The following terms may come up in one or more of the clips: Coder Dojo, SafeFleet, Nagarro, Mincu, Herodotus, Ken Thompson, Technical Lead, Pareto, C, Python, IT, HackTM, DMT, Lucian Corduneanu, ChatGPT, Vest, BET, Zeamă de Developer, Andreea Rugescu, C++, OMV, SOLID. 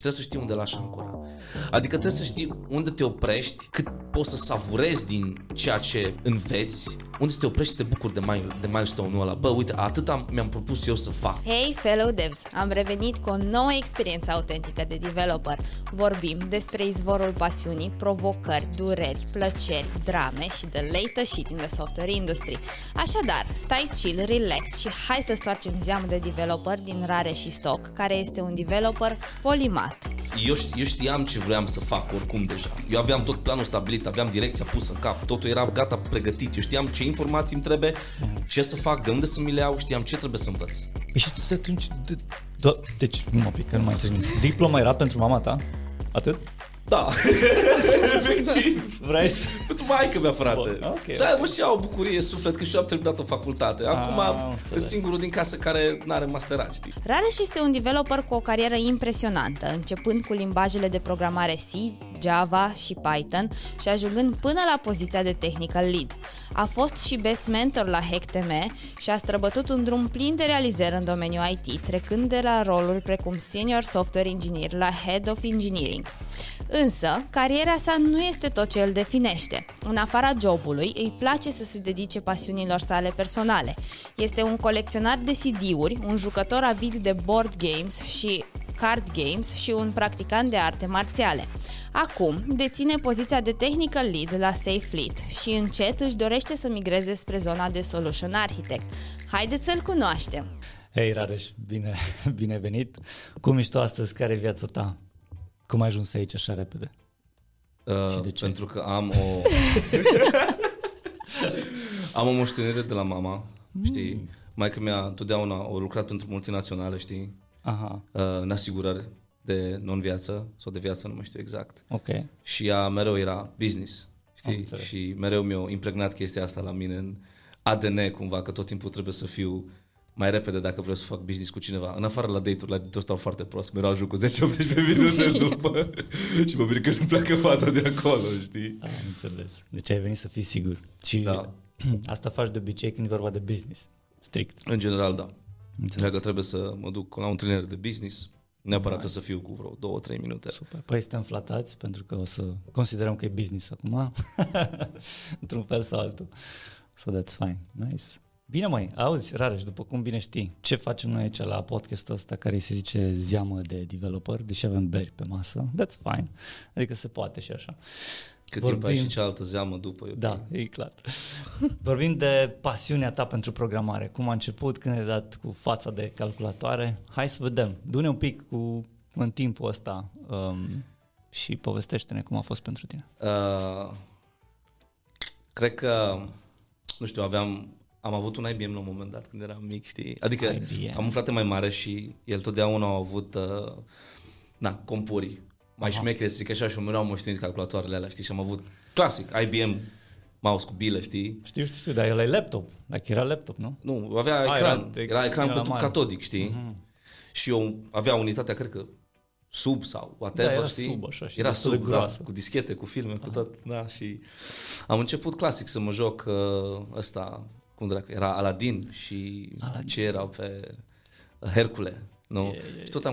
Trebuie să știi unde lași ancora. Adică trebuie să știi unde te oprești, cât poți să savurezi din ceea ce înveți, unde să te oprești și te bucuri de milestone-ul ăla. Bă, uite, atât mi-am propus eu să fac. Hey, fellow devs! Am revenit cu o nouă experiență autentică de developer. Vorbim despre izvorul pasiunii, provocări, dureri, plăceri, drame și the latest shit in the software industry. Așadar, stai chill, relax și hai să stoarcem zeamă de developer din Rareș Istoc, care este un developer polimat. Eu știam ce vreau să fac oricum deja. Eu aveam tot planul stabilit, aveam direcția pusă în cap, totul era gata, pregătit. Eu știam ce informații îmi trebuie, ce să fac, de unde să mi le iau, știam ce trebuie să învăț. Și atunci, deci, nu mai înțeleg. Diploma era pentru mama ta? Atât? Da. Efectiv. Vrei să... Pentru maică mea, frate. Să aibă și ea o bucurie, suflet, că și eu am terminat o facultate. Acum sunt singurul din casă care n-are masterat, știi? Rareș este un developer cu o carieră impresionantă, începând cu limbajele de programare C, Java și Python și ajungând până la poziția de Technical Lead. A fost și best mentor la HackTM și a străbătut un drum plin de realizări în domeniul IT, trecând de la roluri precum Senior Software Engineer la Head of Engineering. Însă, cariera sa nu este tot ce îl definește. În afara jobului, îi place să se dedice pasiunilor sale personale. Este un colecționar de CD-uri, un jucător avid de board games și card games și un practicant de arte marțiale. Acum, deține poziția de Technical Lead la SafeFleet și încet își dorește să migreze spre zona de Solution Architect. Haideți să-l cunoaștem! Hei Rareș, bine venit! Cum ești tu astăzi? Care e viața ta? Cum ai ajuns aici așa repede? Și de ce? Pentru că am o moștenire de la mama, știi? Maica mea întotdeauna a lucrat pentru multinaționale, știi? Aha. În asigurări de non-viață sau de viață, nu mai știu exact. Okay. Și ea mereu era business, știi? Și mereu mi-a impregnat chestia asta la mine în ADN cumva, că tot timpul trebuie să fiu mai repede dacă vreau să fac business cu cineva. În afară la date-uri, la date-uri stau foarte prost. Mereu ajung cu 10-80 pe minute după și mă vir că nu pleacă fata de acolo, știi? Am înțeles. Deci ai venit să fii sigur. Și da. Asta faci de obicei când e vorba de business, strict. În general, da. Înțeleg că trebuie să mă duc la un întâlnire de business, neapărat nice. Să fiu cu vreo 2-3 minute. Super. Păi suntem flatați pentru că o să considerăm că e business acum, într-un fel sau altul. So that's fine. Nice. Bine măi, auzi, Rareș, după cum bine știi, ce facem noi aici la podcastul ăsta care se zice Zeamă de Developer, deși avem beri pe masă, that's fine, adică se poate și așa. Cât timp ai și cealaltă zeamă după. E da, bine. E clar. Vorbim de pasiunea ta pentru programare, cum a început, când ai dat cu fața de calculatoare, hai să vedem, du-ne un pic cu, în timpul ăsta și povestește-ne cum a fost pentru tine. Cred că, nu știu, am avut un IBM la un moment dat când eram mic, știi? Adică IBM. Am un frate mai mare și el totdeauna a avut compuri mai șmechere, să zic așa, și îmi erau moștenit calculatoarele alea, știi? Și am avut clasic IBM mouse cu bilă, știi? Știu, dar el ai laptop, dacă era laptop, nu? Nu, avea ecran, era ecran cu tub catodic, știi? Uh-huh. Și eu avea unitatea, cred că sub sau whatever, da, era știi? Sub, așa, era sub, da, cu dischete, cu filme, cu tot, da, și am început clasic să mă joc era Aladdin și ce erau pe Hercule, nu? Yeah. Și tot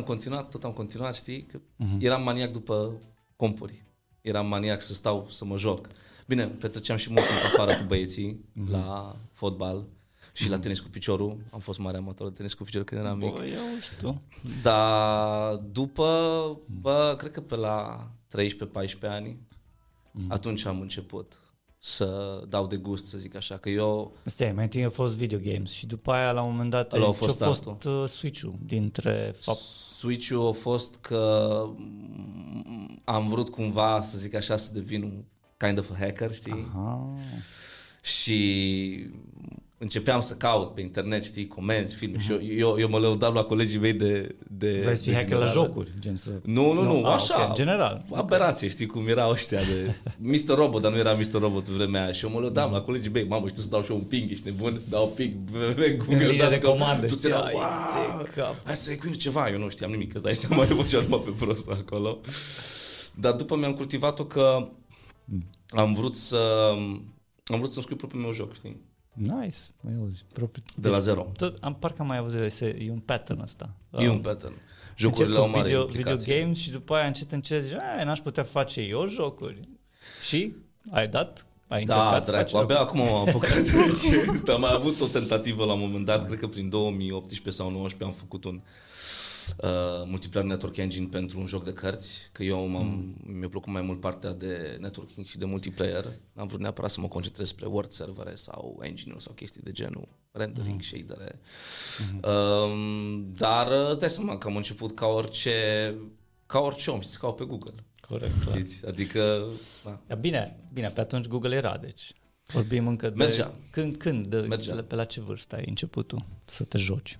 am continuat, știi? Că eram maniac după compuri, eram maniac să stau să mă joc. Bine, petreceam și mult timp afară cu băieții, la fotbal și la tenis cu piciorul. Am fost mare amator de tenis cu piciorul când eram mic. Dar după, cred că pe la 13-14 ani, atunci am început să dau de gust, să zic așa, că eu... Stai, mai întâi a fost video games și după aia la un moment dat a fost Switch-ul dintre... Switch-ul a fost că am vrut cumva, să zic așa, să devin un kind of a hacker, știi? Aha. Și începeam să caut pe internet, știi, comenzi, filme și eu mă lăudam la colegii mei de vrei să fii hacker la jocuri? Gen să... Nu, așa, okay, general. Aberație, știi cum erau ăștia de Mr. Robot, dar nu era Mr. Robot vremea aia și eu mă lăudam la colegii mei, mamă, știu să dau și eu un ping, ești nebun, dau ping, Google, linia de comandă, știi, hai să ecuim ceva, eu nu știam nimic, îți dai seama, eu făceam numai pe prost acolo, dar după mi-am cultivat-o că am vrut să-mi scriu propriul meu joc, știi? Nice, mai auzi. De la zero. Parcă am mai auzit, e un pattern ăsta. E un pattern. jocurile au mare implicație. Video games și după aia încet încet zici, n-aș putea face eu jocuri. Și ai dat... Da, dracu, abia acum m-am apucat. Deci, am mai avut o tentativă la un moment dat, cred că prin 2018 sau 2019 am făcut un multiplayer network engine pentru un joc de cărți, că eu mi-a plăcut mai mult partea de networking și de multiplayer. N-am vrut neapărat să mă concentrez spre word servere sau engine-uri sau chestii de genul, rendering, shadere. Dar dai seama că am început ca orice om, știți, ca pe Google. Corect, știți? Adică... Da. Bine, pe atunci Google era, deci. Vorbim încă de... Mergea. Când, pe la ce vârstă ai început tu să te joci?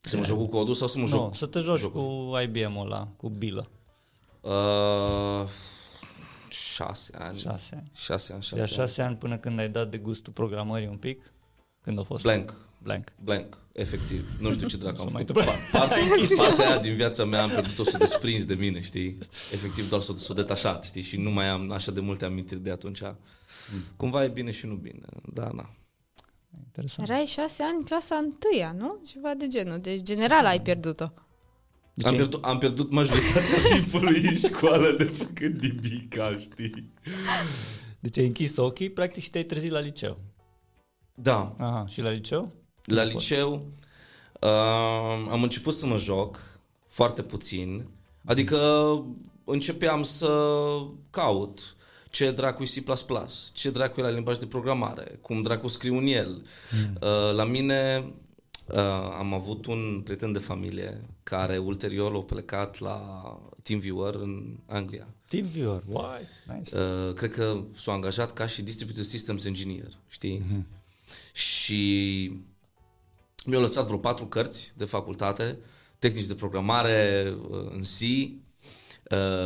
Să mă joc cu codul sau să mă joc? Nu, să te joci cu IBM-ul ăla, cu bilă. 6 ani. 6 ani. De la 6 ani până când ai dat de gustul programării un pic? Când a fost? Blank, efectiv. Nu știu ce dracu am făcut. Partea aia din viața mea am pierdut-o, s-o desprins de mine, știi? Efectiv doar s-o detașat, știi? Și nu mai am așa de multe amintiri de atunci. Cumva e bine și nu bine, da, na. Interesant. Erai 6 ani, clasa 1-a, nu? Ceva de genul, deci general ai pierdut-o. Am pierdut majoritatea timpului școală de făcând nimica, știi? Deci ai închis ochii, practic, și te-ai trezit la liceu. Da. Aha, și la liceu? La liceu am început să mă joc foarte puțin, adică începeam să caut ce dracu-i C++, ce dracu-i la limbaj de programare, cum dracu scriu în el. La mine am avut un prieten de familie care ulterior a plecat la TeamViewer în Anglia. TeamViewer, why? Nice. Cred că s-a angajat ca și Distributed Systems Engineer, știi? Și mi-au lăsat vreo 4 cărți de facultate, tehnici de programare în C,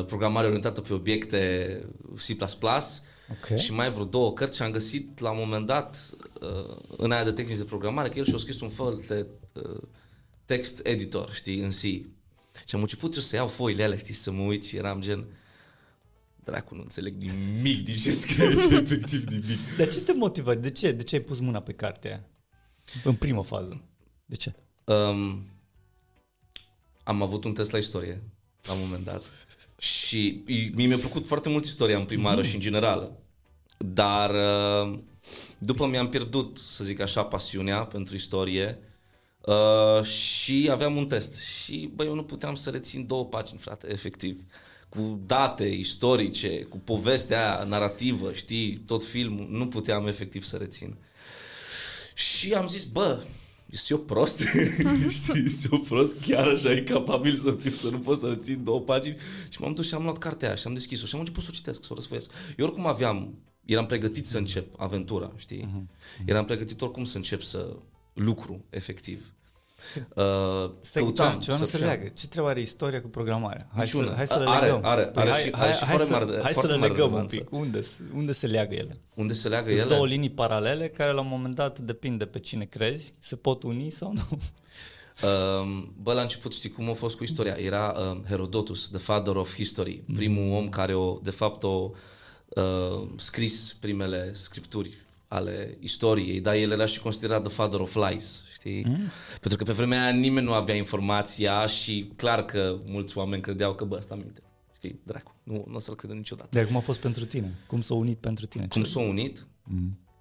programare orientată pe obiecte C++, okay. Și mai vreo 2 cărți și am găsit la un moment dat în aia de tehnici de programare că el și-a scris un fel de text editor, știi, în C. Și am început eu să iau foile alea, știi, să mă uit și eram gen... Dracu, nu înțeleg nimic din ce scrie, efectiv nimic. Dar ce te motiva? De ce ai pus mâna pe cartea în prima fază? De ce? Am avut un test la istorie la un moment dat și mi-a plăcut foarte mult istoria în primară și în generală. Dar după mi-am pierdut, să zic așa, pasiunea pentru istorie și aveam un test. Și eu nu puteam să rețin 2 pagini, frate, efectiv. Cu date istorice, cu povestea aia narrativă, știi, tot filmul, nu puteam efectiv să rețin. Și am zis, sunt eu prost? Știi, sunt eu prost? Chiar așa incapabil să nu pot să rețin 2 pagini? Și m-am dus și am luat cartea aia și am deschis-o și am început să o citesc, să o răsfoiesc. Eu oricum eram pregătit să încep aventura, știi? Eram pregătit oricum să încep lucru, efectiv. Căutam, ceva nu se leagă. Ce treabă are istoria cu programarea? Hai să le legăm. Hai să le legăm un pic. Unde se leagă ele? Sunt 2 linii paralele care la un moment dat, depinde pe cine crezi, se pot uni sau nu? La început știi cum a fost cu istoria. Era Herodotus, the father of history, primul om care de fapt a scris primele scripturi ale istoriei, dar el era și considerat the father of lies, știi? Pentru că pe vremea aia nimeni nu avea informația și clar că mulți oameni credeau că ăsta minte, știi, dracu, nu o să-l credem niciodată. Dar cum a fost pentru tine? Cum s-a unit pentru tine?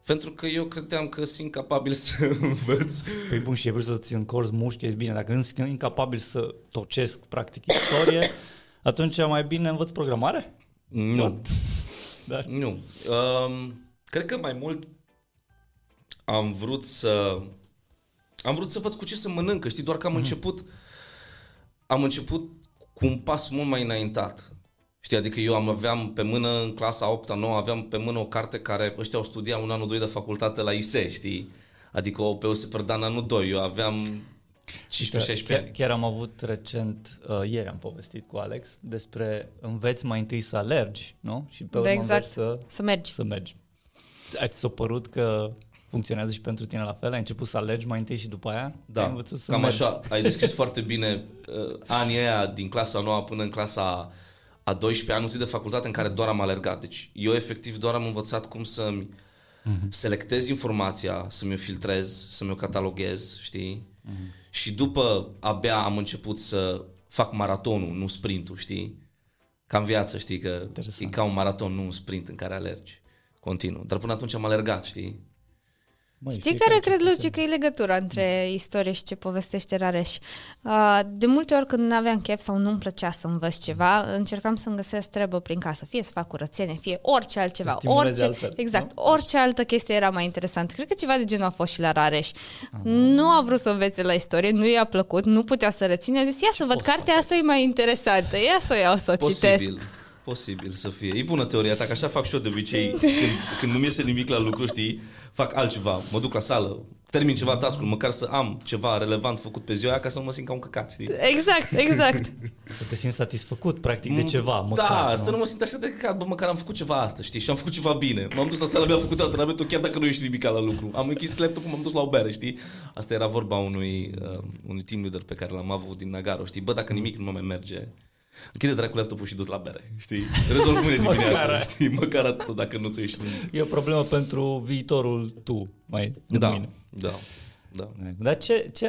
Pentru că eu credeam că sunt incapabil să învăț. Păi bun, și e vrut să-ți încorzi mușchi, e bine, dacă nu sunt incapabil să tocesc practic istorie, atunci mai bine învăț programare? Nu. Dar... Nu. Cred că mai mult am vrut să văd cu ce să mănâncă, știi, doar că am început cu un pas mult mai înaintat. Știi, adică eu aveam pe mână în clasa 8-a, 9, aveam pe mână o carte care ăștia o studia un an, 2 de facultate la ISE, știi? Adică OP-ul se perdea în anul 2, eu aveam 15-16 ani. Chiar am avut recent, ieri am povestit cu Alex despre înveți mai întâi să alergi, nu? Și pe urmă să mergi. Ați s-o părut că funcționează și pentru tine la fel? Ai început să alergi mai întâi și după aia? Da, cam mergi. Așa. Ai descris foarte bine anii aia din clasa 9 până în clasa a 12, anul de facultate în care doar am alergat. Deci eu efectiv doar am învățat cum să-mi selectez informația, să-mi o filtrez, să-mi o cataloghez, știi? Și după abia am început să fac maratonul, nu sprintul, știi? Cam viață, știi, că interesant. E ca un maraton, nu un sprint în care alergi continuu. Dar până atunci am alergat, știi? Măi, știi care cred, Luciu, că e legătura între istorie și ce povestește Rareș? De multe ori când n-aveam chef sau nu-mi plăcea să învăț ceva, încercam să-mi găsesc treabă prin casă, fie să fac curățenie, fie orice altceva. Orice altă chestie era mai interesant. Cred că ceva de genul a fost și la Rareș. Nu a vrut să învețe la istorie, nu i-a plăcut, nu putea să reține. A zis, ia să văd, cartea asta e mai interesantă, ia să o iau, să o citesc. Posibil să fie. E bună teoria ta, că așa fac și eu de obicei când nu mi iese nimic la lucru, știi, fac altceva, mă duc la sală, termin ceva task-ul, măcar să am ceva relevant făcut pe ziua aia ca să nu mă simt ca un căcat, știi? Exact. Să te simți satisfăcut, practic, de ceva, măcar. Da, nu? Să nu mă simt așa de căcat, bă, măcar am făcut ceva astăzi, știi, și am făcut ceva bine. M-am dus la sală, mi-am făcut antrenamentul, chiar dacă nu ieși nimic la lucru. Am închis laptopul, m-am dus la o bere, știi? Asta era vorba unui team leader pe care l-am avut din Nagarro, știi? Bă, dacă nimic nu mai merge, închide dracu laptopul și du-te la bere, știi? Rezolv mâine dimineața, știi? Măcar atât, dacă nu ți-o ieși. E o problemă pentru viitorul tu, mai de mâine. Da. Dar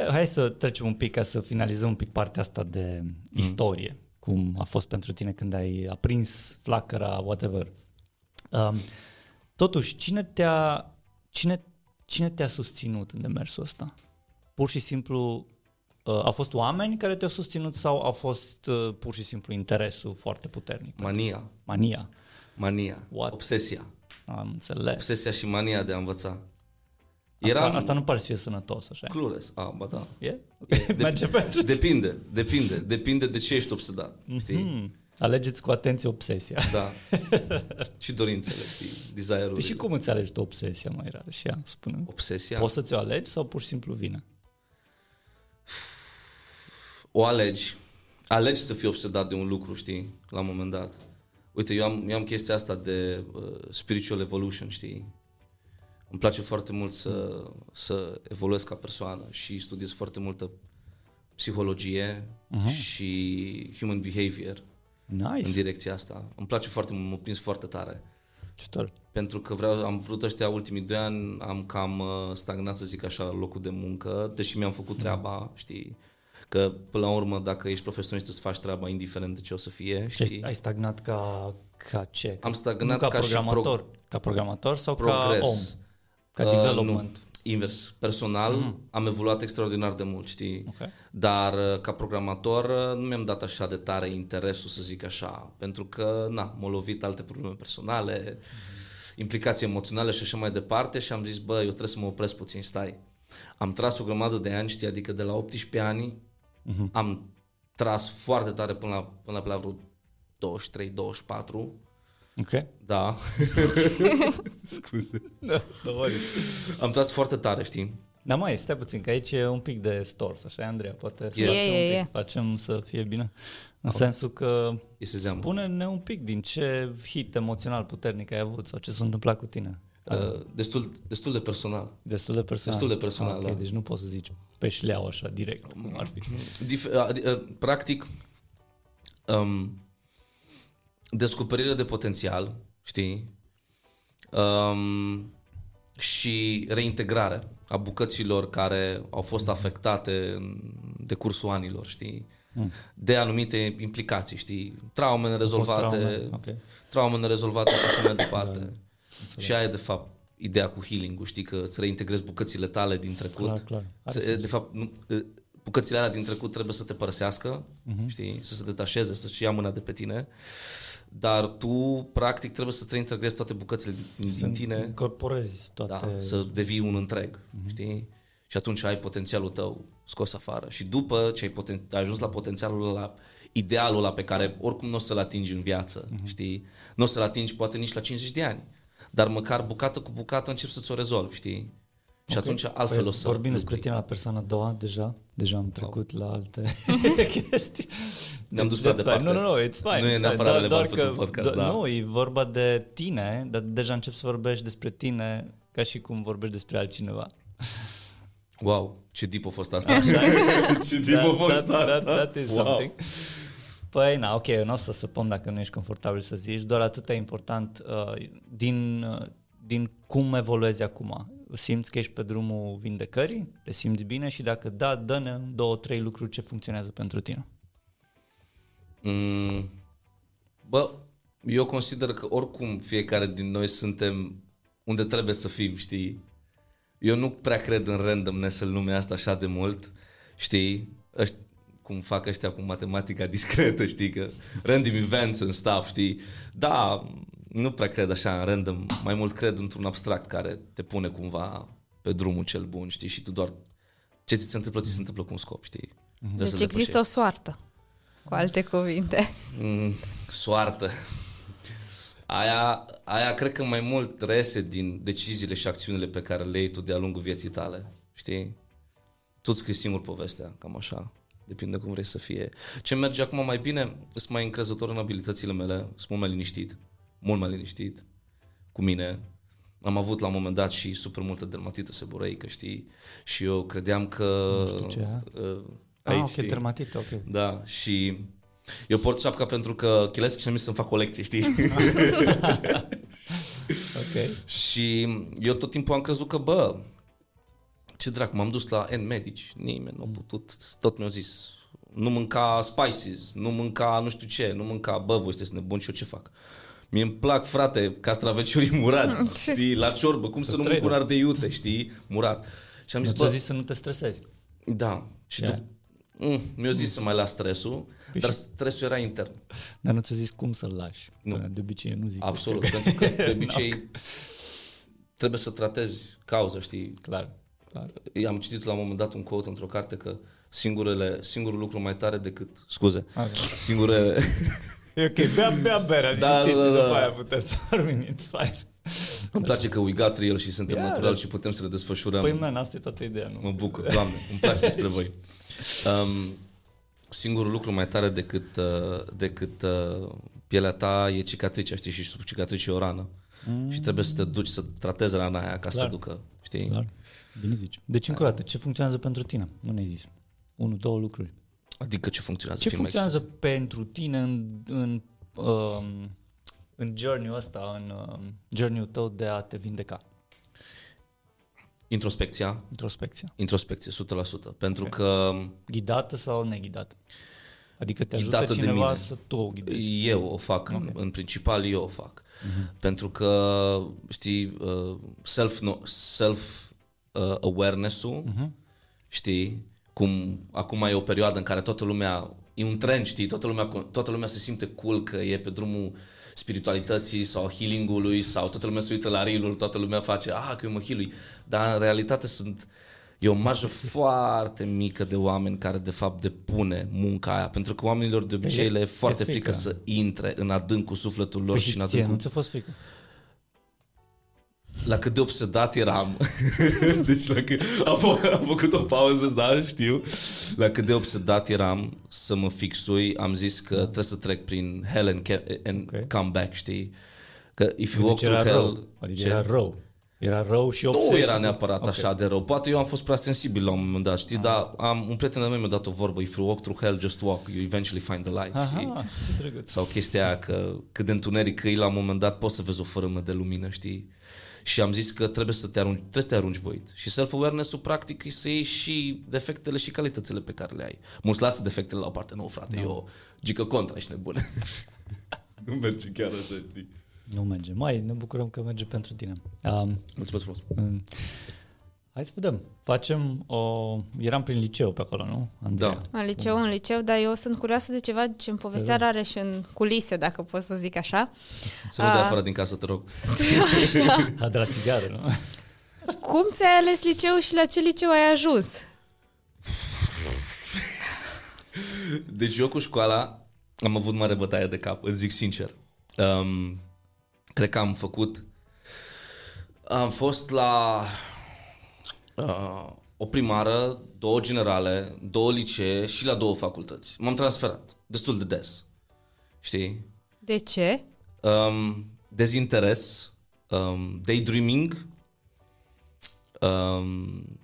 hai să trecem un pic, ca să finalizăm un pic partea asta de istorie. Cum a fost pentru tine când ai aprins flacăra, whatever. Totuși, cine te-a susținut în demersul ăsta? Pur și simplu, a fost oameni care te-au susținut sau a fost pur și simplu interesul foarte puternic? Mania. What? Obsesia. Am înțeles. Obsesia și mania de a învăța. Asta nu pare să fie sănătos, așa. Clueless. Ah, ba da. Yeah? Okay. Depinde de ce ești obsedat. Știi? Alegeți cu atenție obsesia. Da. Și dorințele, știi, desire-urile. Păi și cum îți alegi tu obsesia, mai rar? Și ea, spune-mi. Obsesia? Poți să ți-o alegi sau pur și simplu vine? O alegi. Alegi să fii obsedat de un lucru, știi, la un moment dat. Uite, eu am chestia asta de spiritual evolution, știi? Îmi place foarte mult să evoluez ca persoană și studiez foarte multă psihologie și human behavior. Nice. În direcția asta. Îmi place foarte mult, mă prins foarte tare. Citor. Pentru că am vrut ăștia ultimii 2 ani, am cam stagnat, să zic așa, la locul de muncă, deși mi-am făcut treaba, știi? Că până la urmă, dacă ești profesionist, îți faci treaba indiferent de ce o să fie, știi? Ai stagnat ca ce? Am stagnat ca programator. Ca programator sau progres, ca om? Ca development? Nu. Invers. Personal, am evoluat extraordinar de mult, știi? Okay. Dar ca programator nu mi-am dat așa de tare interesul, să zic așa, pentru că m-au lovit alte probleme personale, implicații emoționale și așa mai departe și am zis, eu trebuie să mă opresc puțin, stai. Am tras o grămadă de ani, știi? Adică de la 18 ani am tras foarte tare până la vreo 23, 24. Ok. Da. Scuze. Am tras foarte tare, știi? Dar mai stai puțin, că aici e un pic de stors, așa, Andreea, poate facem să fie bine. În sensul că spune-ne un pic din ce hit emoțional puternic ai avut sau ce s-a întâmplat cu tine. Destul de personal. Destul de personal, okay, da. Deci nu poți să zici pe șleau așa, direct, cum ar fi. Practic, descoperire de potențial, știi? Și reintegrare a bucăților care au fost afectate în decursul anilor, știi? De anumite implicații, știi? Traume nerezolvate, și așa mai departe. Da. Și aia e de fapt ideea cu healing-ul, știi, că îți reintegrezi bucățile tale din trecut. Clar. De fapt, bucățile alea din trecut trebuie să te părăsească, știi, să se detașeze, să-și ia mâna de pe tine, dar tu practic trebuie să-ți reintegrezi toate bucățile din tine. Să incorporezi toate. Da, să devii un întreg, știi? Și atunci ai potențialul tău scos afară. Și după ce ai ajuns la potențialul ăla, idealul ăla pe care oricum nu o să-l atingi în viață, știi? Nu o să-l atingi poate nici la 50 de ani. Dar măcar bucată cu bucată începi să-ți o rezolvi, știi? Okay. Și atunci altfel o să vorbim despre tine la persoana a doua, deja am trecut la alte chestii. Ne-am dus prea departe. Nu, it's fine. Nu e neapărat relevant pentru podcast. Nu, e vorba de tine, dar deja începi să vorbești despre tine ca și cum vorbești despre altcineva. Wow, ce deep a fost asta. That is something. Păi, nu o să săpăm dacă nu ești confortabil să zici, doar atât e important din cum evoluezi acum. Simți că ești pe drumul vindecării? Te simți bine? Și dacă da, dă-ne 2-3 lucruri ce funcționează pentru tine. Bă, eu consider că oricum fiecare din noi suntem unde trebuie să fim, știi? Eu nu prea cred în randomness în lumea asta așa de mult, știi? Cum fac ăștia cu matematica discretă, știi? Că random events and stuff, știi? Da, nu prea cred așa în random, mai mult cred într-un abstract care te pune cumva pe drumul cel bun, știi? Și tu doar ce ți se întâmplă, ți se întâmplă cu un scop, știi? Mm-hmm. Deci există o soartă, cu alte cuvinte. Soartă. Aia cred că mai mult reiese din deciziile și acțiunile pe care le iei tu de-a lungul vieții tale, știi? Tu îți scrii singur povestea, cam așa. Depinde cum vrei să fie. Ce merge acum mai bine, sunt mai încrezător în abilitățile mele, sunt mult mai liniștit, cu mine. Am avut la un moment dat și super multă dermatită seborreică, știi? Și eu credeam că... Nu știu ce, aici, ok, dermatită, ok. Da, și... Eu port șapca pentru că chilesc și am zis să-mi fac colecție, știi? Okay. Și eu tot timpul am crezut că, bă, ce dracu, m-am dus la N medici, nimeni nu a putut, tot mi-au zis, nu mânca spices, nu mânca nu știu ce, nu mânca, bă, voi sunteți nebuni și eu ce fac? Mie îmi plac, frate, castraveciurii murați, știi, la ciorbă, cum să nu mânc un ardei iute, știi, murat. Și am zis, bă, zis să nu te stresezi. Da, și mi-a zis să mai las stresul, păi dar stresul era intern. Dar nu ți-a zis cum să-l lași? Nu. De obicei nu zic. Absolut, pentru că de obicei trebuie să tratezi cauza, știi? Clar. Am citit la un moment dat un quote într-o carte că singurul lucru mai tare decât... Scuze. Okay. Singurele... E ok, bea berea, da. După aia puteți să arminiți. Îmi place că we got real și suntem natural și putem să le desfășurăm. Păi man, asta e toată ideea, nu? Mă bucur, Doamne, îmi place despre voi. Singurul lucru mai tare decât pielea ta e cicatricea, știi, și sub cicatrice e o rană. Și trebuie să te duci să tratezi rana aia ca să ducă, știi? Clar. Bine zici. Deci încă o dată, ce funcționează pentru tine? Nu ne-ai zis. 1-2 lucruri. Adică ce funcționează? Ce funcționează pentru tine în journey-ul ăsta, în journey-ul tău de a te vindeca? Introspecția. Introspecție, 100%. Pentru că... Ghidată sau neghidată? Adică te ajută cineva să tu o ghidezi. Eu o fac, okay. În principal eu o fac. Uh-huh. Pentru că, știi, self-awareness-ul, uh-huh. Știi, cum acum e o perioadă în care toată lumea, e un trend, știi, toată lumea se simte cool că e pe drumul spiritualității sau healing-ului sau toată lumea se uită la reel-ul, toată lumea face că eu mă healui, dar în realitate e o marjă foarte mică de oameni care de fapt depune munca aia, pentru că oamenilor de obicei le e foarte frică să intre în adâncul sufletul lor. Păi și în adâncul... Nu ți-a fost frică? La cât de obsedat eram. Deci am făcut o pauză, da, știu. La cât de obsedat eram să mă fixui, am zis că trebuie să trec prin hell and come back, știi? Că if you walk through hell... Adică era rău. Era rău și obsesiv. Nu era neapărat așa de rău. Poate eu am fost prea sensibil la un moment dat, știi? Dar un prieten al meu mi-a dat o vorbă. If you walk through hell, just walk. You eventually find the light, știi? Ce drăguț. Sau chestia aia că cât de întuneric e la un moment dat, poți să vezi o fărâmă de lumină, știi? Și am zis că trebuie să te arunci voit. Și self-awareness-ul practic e să iei și defectele și calitățile pe care le ai. Mulți lasă defectele la o parte. Nu, frate, eu gică contra, ești nebune. Nu merge chiar așa, știi? Nu merge. Mai ne bucurăm că merge pentru tine. Mulțumesc frumos. Hai să vedem. Eram prin liceu pe acolo, nu? Andreea. Da. În liceu, dar eu sunt curioasă de ceva ce îmi povestea Rareș în culise, dacă pot să zic așa. Să nu dea afară din casă, te rog. De la țigară, nu? Cum ți-ai ales liceu și la ce liceu ai ajuns? Deci eu cu școala am avut mare bătaie de cap, îți zic sincer. Cred că am fost la... o primară, 2 generale, 2 licee și la 2 facultăți. M-am transferat destul de des. Știi? De ce? Dezinteres, daydreaming.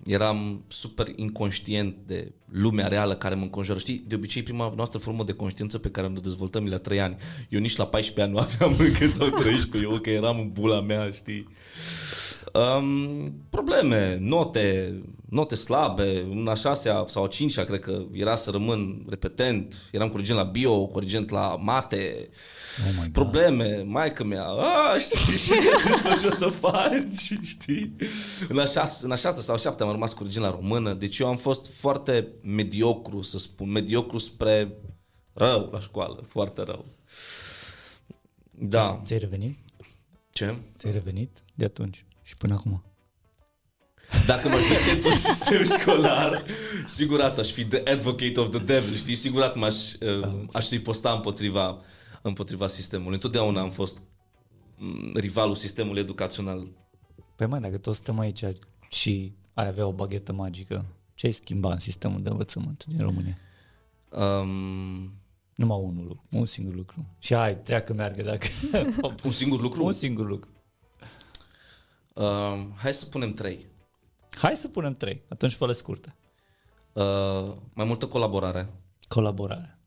Eram super inconștient de lumea reală care mă înconjoară. Știi, de obicei prima noastră formă de conștiință pe care am dezvoltăm e la 3 ani. Eu nici la 14 ani nu aveam încă sau 13, eu că eram în bula mea, știi? Probleme, note slabe, în a 6-a sau a 5-a cred că era să rămân repetent, eram corigent la bio, corigent la mate, probleme, maică-mea, știi, ce să faci, știi? În a 6-a sau a 7-a am rămas corigent la română, deci eu am fost foarte mediocru, să spun, mediocru spre rău la școală, foarte rău. Da. Ți-ai revenit? Ce? Ți-ai revenit de atunci și până acum? Dacă mă duce într-un sistem școlar, sigurat aș fi the advocate of the devil, știi? Sigurat aș riposta împotriva sistemului. Întotdeauna am fost rivalul sistemului educațional. Păi mai, dacă toți stăm aici și ai avea o baghetă magică, ce ai schimba în sistemul de învățământ din România? Numai unul lucru, un singur lucru. Și hai, treacă, meargă dacă... Un singur lucru? Un singur lucru. Hai să punem 3. Hai să punem 3, atunci fă-le scurte. Mai multă colaborare. Colaborare.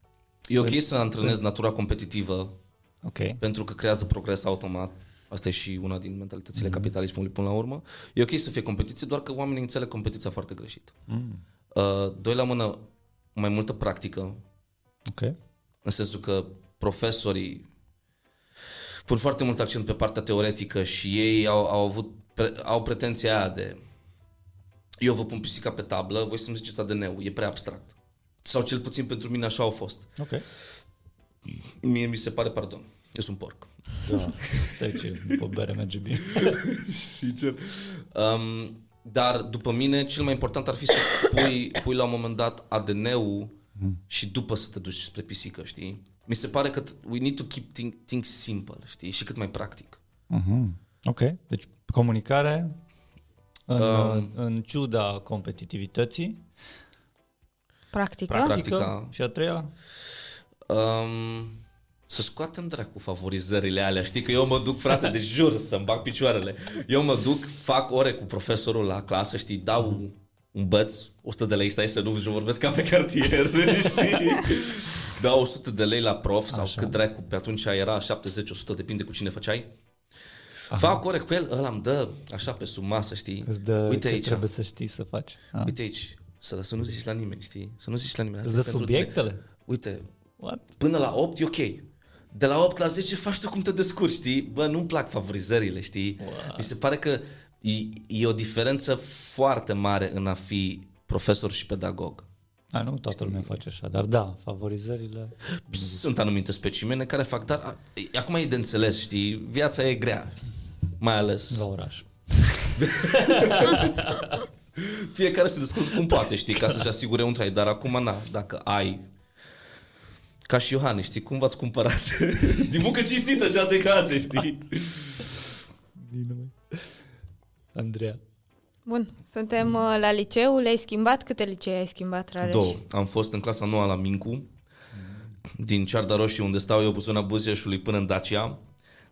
E ok să antrenezi natura competitivă, okay, pentru că creează progres automat. Asta e și una din mentalitățile capitalismului până la urmă. E ok să fie competiție, doar că oamenii înțeleg competiția foarte greșit. Doi la mână, mai multă practică. Okay. În sensul că profesorii pun foarte mult accent pe partea teoretică și ei au pretenția aia de eu vă pun pisica pe tablă, voi să-mi ziceți ADN-ul, e prea abstract. Sau cel puțin pentru mine așa au fost. Okay. Mie mi se pare, pardon, eu sunt porc. Da, stai ce, după bere merge bine. Sincer. Dar după mine cel mai important ar fi să pui la un moment dat ADN-ul și după să te duci spre pisică, știi? Mi se pare că we need to keep things simple, știi? Și cât mai practic. Ok, deci comunicare în ciuda competitivității. Practică. Și a treia? Să scoatem dracu favorizările alea, știi? Că eu mă duc, frate, de jur să-mi bag picioarele. Eu mă duc, fac ore cu profesorul la clasă, știi? Dau... un băț, 100 de lei, stai să nu vorbesc ca pe cartier, știi? Da, 100 de lei la prof sau așa, cât dracu, pe atunci era 70-100, depinde cu cine făceai. Aha. Fac ore cu el, ăla îmi dă așa pe sub masă, știi? Îți dă uite ce aici, trebuie să știi să faci. Uite aici, să nu zici la nimeni, știi? Să nu zici la nimeni. Îți dă subiectele? Tine. Uite, what? Până la 8 e ok. De la 8 la 10 faci tu cum te descurci, știi? Bă, nu-mi plac favorizările, știi? Wow. Mi se pare că e o diferență foarte mare în a fi profesor și pedagog. Nu toată lumea face așa, dar da, favorizările... Sunt anumite specimene care fac, dar acum e de înțeles, știi, viața e grea, mai ales... La oraș. Fiecare se descurcă cum poate, știi, ca să-și asigure un trai, dar acum dacă ai... Ca și Iohannis, știi, cum v-ați cumpărat? Din muncă cinstită, 6 case, știi? Andreea. Bun, suntem la liceu, le-ai schimbat? Câte licee ai schimbat, Rareș? 2. Am fost în clasa 9 la Mincu, din Cearda Roșie, unde stau eu, buzona Buziașului, până în Dacia,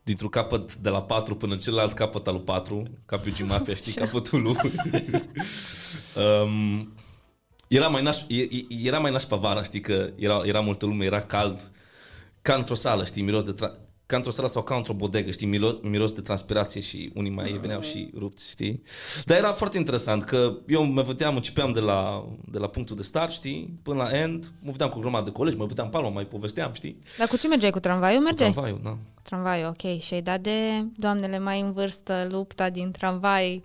dintr-un capăt de la 4 până în celălalt capăt al lui 4, capul Gimafia, știi, capătul lui. Era mai nașpa vara, știi, că era multă lume, era cald, ca într-o sală, știi, miros de... Ca într-o sală sau ca într-o bodegă, știi, miros de transpirație și unii mai veneau și rupți, știi? Dar era foarte interesant că eu mă vedeam, începeam de la punctul de start, știi, până la end, mă vedeam cu o grămadă de colegi, mă vedeam palma, mai povesteam, știi? Dar cu ce mergeai? Cu tramvaiul mergeai? Cu tramvaiul, da. Cu tramvaiul, ok. Și ai dat de doamnele mai în vârstă lupta din tramvai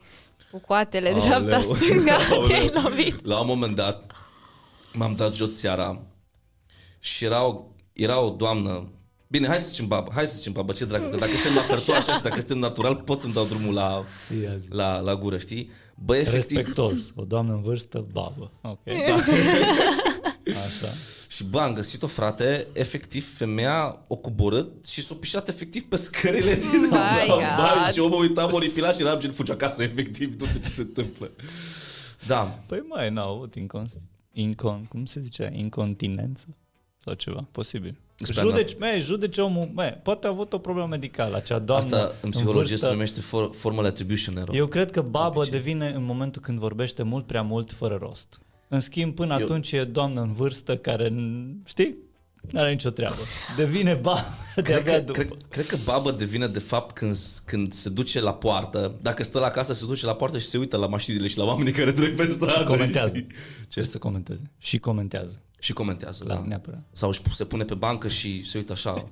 cu coatele dreapta-stânga, te-ai lovit. La un moment dat m-am dat jos seara și era o doamnă. Bine, hai să zicem babă, ce dracu, că dacă suntem la persoană așa și dacă suntem natural, pot să-mi dau drumul la gură, știi? Bă, efectiv... Respectos, o doamnă în vârstă, babă. Okay. Da. Așa. Și bă, am găsit-o, frate, efectiv, femeia o coborât și s-o pișat efectiv pe scările din tramvai și eu mă uitam oripilat și eram gen, fugi acasă, efectiv, tot de ce se întâmplă. Da. Păi mai n-au avut incontinență sau ceva, posibil. Judeci omul, poate a avut o problemă medicală acea doamnă. Asta în psihologie se numește formal attribution error. Eu cred că babă devine în momentul când vorbește mult prea mult fără rost. În schimb, până atunci e doamnă în vârstă care, știi? N-are nicio treabă. Devine babă. Cred că babă devine de fapt când se duce la poartă. Dacă stă la casă, se duce la poartă și se uită la mașinile și la oamenii care trec pe stradă. Și comentează. Trebuie să comenteze. Și comentează. Și comentează, da. Neapărat. Sau se pune pe bancă și se uită așa.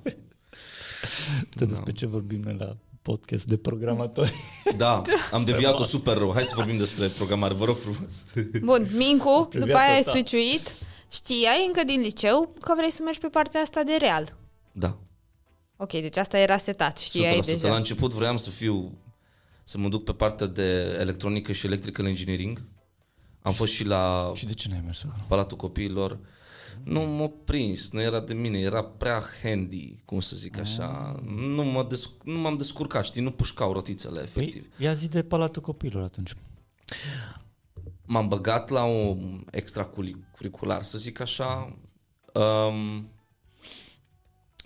Despre ce vorbim noi la podcast de programatori. Da, am deviat-o super rău. Hai să vorbim despre programare, vă rog frumos. Bun, Mincu, după aia ai switch-uit. Știai încă din liceu că vrei să mergi pe partea asta de real. Da. Ok, deci asta era setat, știai 100%. Deja. La început vroiam să mă duc pe partea de electronică și electrical engineering. Am fost și la... Și de ce n-ai mers acolo? Palatul Copiilor. Nu m-a prins, nu era de mine, era prea handy, cum să zic așa. Nu m-am descurcat, știi, nu pușcau rotițele, efectiv. Ia zi de Palatul Copiilor atunci. M-am băgat la un extracurricular, să zic așa,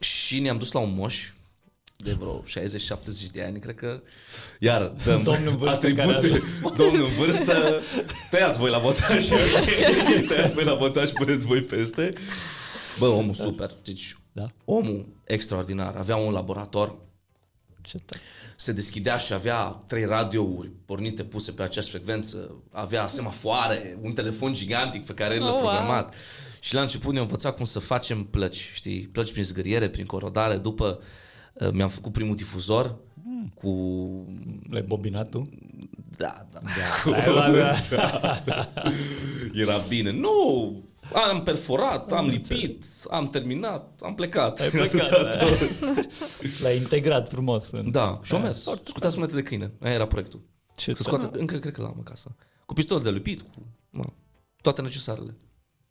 și ne-am dus la un moș de vreo 60-70 de ani, cred că, iar dăm atributele, domnul în vârstă, tăiați voi la botaj, tăiați voi la botaj, puneți voi peste. Bă, omul super, deci omul extraordinar, avea un laborator. Se deschidea și avea 3 radiouri pornite puse pe această frecvență, avea semafoare, un telefon gigantic pe care el l-a programat. Wow. Și la început ne-a învățat cum să facem plăci, știi, plăci prin zgâriere, prin corodare. După mi-am făcut primul difuzor cu... Le-ai bobinat tu? Da. Era bine. Nu! Am perforat, am lipit, am terminat, am plecat. Ai plecat, da. L-ai integrat frumos. Da, și-o mers. Scutea sunete de câine. Aia era proiectul. Încă cred că l-am acasă. Cu pistol de lipit, cu toate necesarele.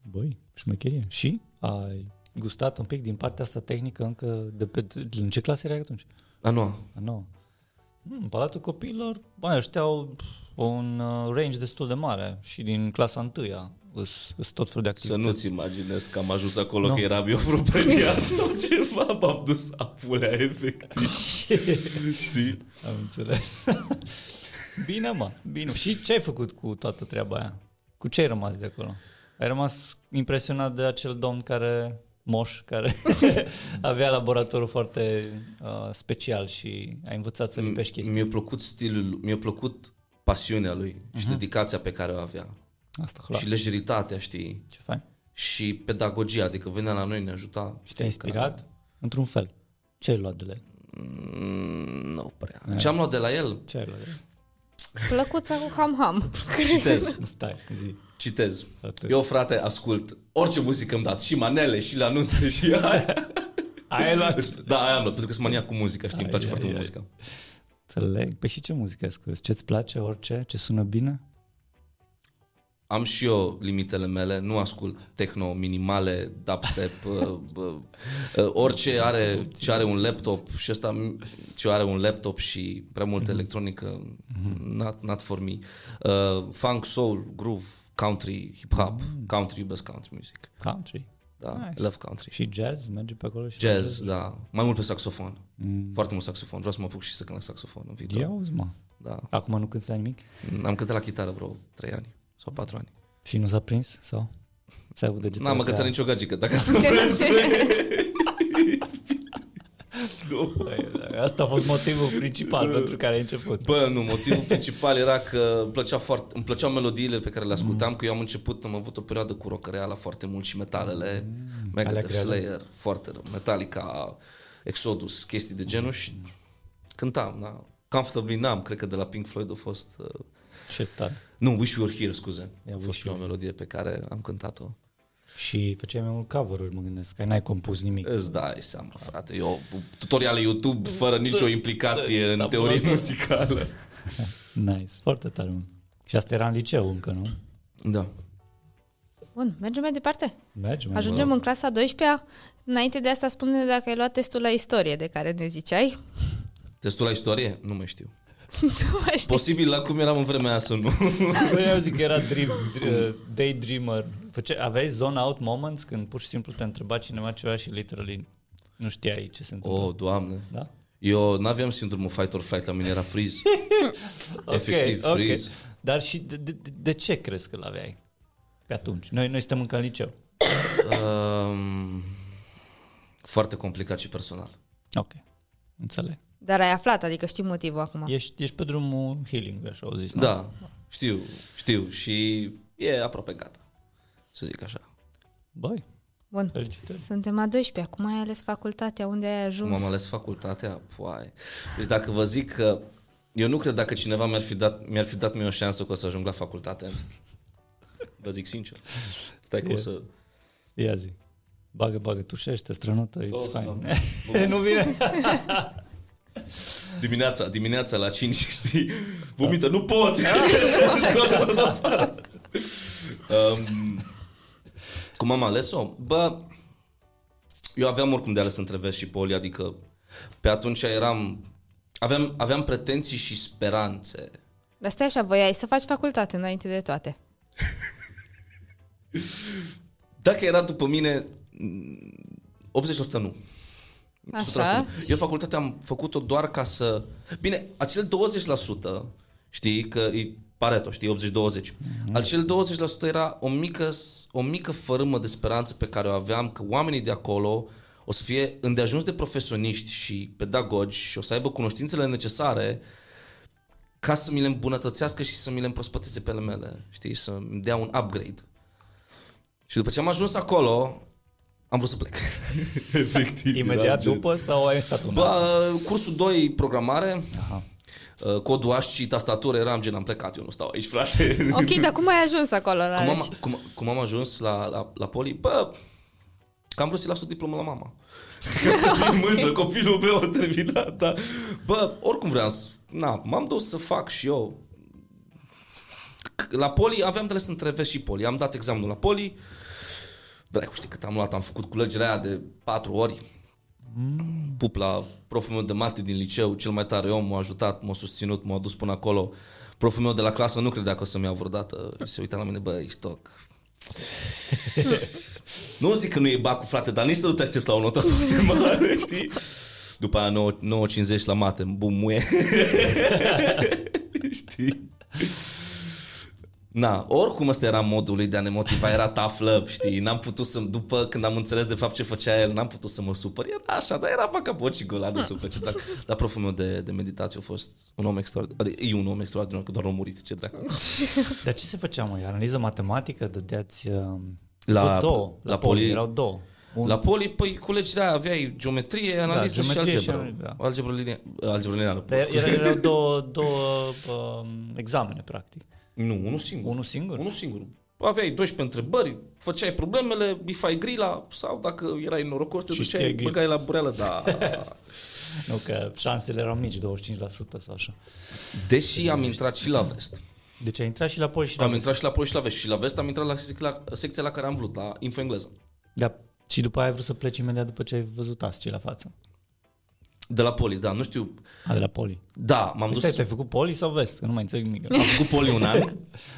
Băi, șmecherie. Și ai gustat un pic din partea asta tehnică încă de pe... În ce clasă erai atunci? A 9. În Palatul Copiilor, băi, ăștia au un range destul de mare și din clasa întâia. Tot fel de activități. Să nu-ți imaginezi că am ajuns acolo că eram eu vreo pregheat sau ceva, m-am dus apulea efectiv. Știi? Am înțeles. Bine, mă, bine. Și ce ai făcut cu toată treaba aia? Cu ce ai rămas de acolo? Ai rămas impresionat de acel domn moș care avea laboratorul foarte special și ai învățat să lipești chestii. Mi-a plăcut stilul, mi-a plăcut pasiunea lui și dedicația pe care o avea. Asta, și lejeritatea, știi? Ce fain. Și pedagogia, adică venea la noi, ne ajuta. Și te-a inspirat? Care... Într-un fel. Ce ai luat de la el? Nu prea. Ce am luat de la el? Ce ai luat de la el? Plăcuța cu ham-ham. Citez. Stai, zi. Citez. Atât. Eu, frate, ascult orice muzică îmi dați. Și manele, și la nuntă, și aia. Aia ai luat? Da, aia am luat, pentru că sunt maniac cu muzica, știi? Îmi place foarte mult muzica. Înțeleg. Păi și ce muzică asculti? Ce-ți place? Orice? Ce sună bine? Am și eu limitele mele, nu ascult techno, minimale, dubstep, orice are, ce are un laptop și ăsta, ce are un laptop și prea multă electronică, not for me. Funk, soul, groove, country, hip-hop, country, iubesc country music. Country? Da, nice. Love country. Și jazz, merge pe acolo? Și jazz, da, mai mult pe saxofon, foarte mult saxofon, vreau să mă apuc și să cânt saxofon în viitor. Ia auzi, mă. Da. Acum nu cânti la nimic? Am cântat la chitară vreo 3 ani. Sau 4 ani. Și nu s-a prins? Sau? S-a avut degetul? N-am măgățat nicio gagică. Dacă s-a prins. Asta a fost motivul principal pentru care ai început. Bă, nu, motivul principal era că îmi plăceau melodiile pe care le ascultam, că eu am avut o perioadă cu rock-reala foarte mult și metalele, Megadeth, Slayer, foarte rău, Metallica, Exodus, chestii de genul și cântam. Da. Comfortably Numb, cred că de la Pink Floyd a fost... Ce tare. Nu, Wish You Were Here, scuze. A fost prima melodie pe care am cântat-o. Și făceai mai mult cover-uri, mă gândesc, că n-ai compus nimic. Îți dai seama, frate. Eu, tutoriale YouTube fără nicio implicație în teorie muzicală. Nice, foarte tare. Și asta era în liceu încă, nu? Da. Bun, mergem mai departe. Ajungem în clasa 12-a. Înainte de asta, spune-ne dacă ai luat testul la istorie de care ne ziceai. Testul la istorie? Nu mai știu. Posibil acum eram în vremea aia să nu. Eu zic că era daydreamer. Aveai zone out moments când pur și simplu te întreba cineva ceva și literally nu știai ce se întâmplă. Oh, Doamne. Da? Eu n-aveam sindromul fight or flight, la mine era freeze. Efectiv, freeze. Dar și de ce crezi că l-aveai? Pe atunci. Noi suntem încă în liceu. foarte complicat și personal. Ok, înțeleg. Dar ai aflat, adică știi motivul acum. Ești pe drumul healing, așa au zis. Nu? Da, știu și e aproape gata, să zic așa. Băi. Bun, felicitări. Suntem a 12, acum ai ales facultatea, unde ai ajuns? M-am ales facultatea, poai. Deci dacă vă zic că eu nu cred dacă cineva mi-ar fi dat mie o șansă că o să ajung la facultate. Vă zic sincer. Stai că o să... Ia zi. Bagă, tușește, strănută, it's fine. Nu vine. Dimineața la 5, știi? Vomită, nu pot! Cum am ales-o? Bă, eu aveam oricum de ales între Vest și Poli, adică pe atunci aveam pretenții și speranțe. Dar stai așa, voiai să faci facultate înainte de toate. Dacă era după mine, 80% nu. Așa. Eu facultatea am făcut-o doar ca să... Bine, acele 20%, știi, că e Pareto, știi, 80-20. Acele 20% era o mică fărâmă de speranță pe care o aveam că oamenii de acolo o să fie îndeajuns de profesioniști și pedagogi și o să aibă cunoștințele necesare ca să mi le îmbunătățească și să mi le împrospăteze pe ale mele, știi, să-mi dea un upgrade. Și după ce am ajuns acolo... Am vrut să plec. Efectiv. Imediat după sau ai stat un an? Cursul 2, programare, aha. Codul H și tastatură, eram gen, am plecat, eu nu stau aici, frate. Ok, dar cum ai ajuns acolo? Cum am ajuns la Poli? Bă, că am vrut să-i las o diplomă la mama. Ca să fii mândră, copilul meu a terminat. Da. Bă, oricum vreau să... Na, m-am dus să fac și eu. La Poli aveam de ales între Vest și Poli. Am dat examenul la Poli. Dracu, știi cât am luat, am făcut culegerea aia de 4 ori. Pup la proful meu de mate din liceu, cel mai tare om, m-a ajutat, m-a susținut, m-a dus până acolo. Proful meu de la clasă nu credea că o să-mi iau vreodată. Se uita la mine, bă, Istoc. Nu zic că nu e bacul, frate, dar nici să nu te aștepți la o notă foarte mare, știi? După aia 9.50 la mate, bum, muie. Știi? Na, oricum ăsta era modul lui de a ne motiva, era tough love, știi, n-am putut să, după când am înțeles de fapt ce făcea el, n-am putut să mă supăr, era așa, dar era bacapot și gola de supăr, dar proful meu de meditație a fost un om extraordinar, adică e un om extraordinar, că doar a murit, ce dracu. Dar ce se făcea, măi, analiză matematică, dădeați la Poli, erau două. La Poli, păi, colegi, da, aveai geometrie, analiză da, geometrie și algebra. Da. Algebra lineară. Erau două examene, practic. Nu, unul singur. Aveai 12 întrebări, făceai problemele, bifai grila sau dacă erai norocos te duceai, băgai la bureală, da. Nu, că șansele erau mici, 25% sau așa. Deși am intrat și la Vest. Deci ai intrat și la Poli și la Vest. Am intrat și la Poli și la Vest. Și la Vest am intrat la secția la care am vrut, la info-engleză. Da, și după aia ai vrut să pleci imediat după ce ai văzut ASCII la față. De la Poli, da, nu știu. De la Poli. Da, m-am dus. Te-ai făcut Poli sau Vest? Că nu mai înțeleg nimic. Am făcut Poli un an.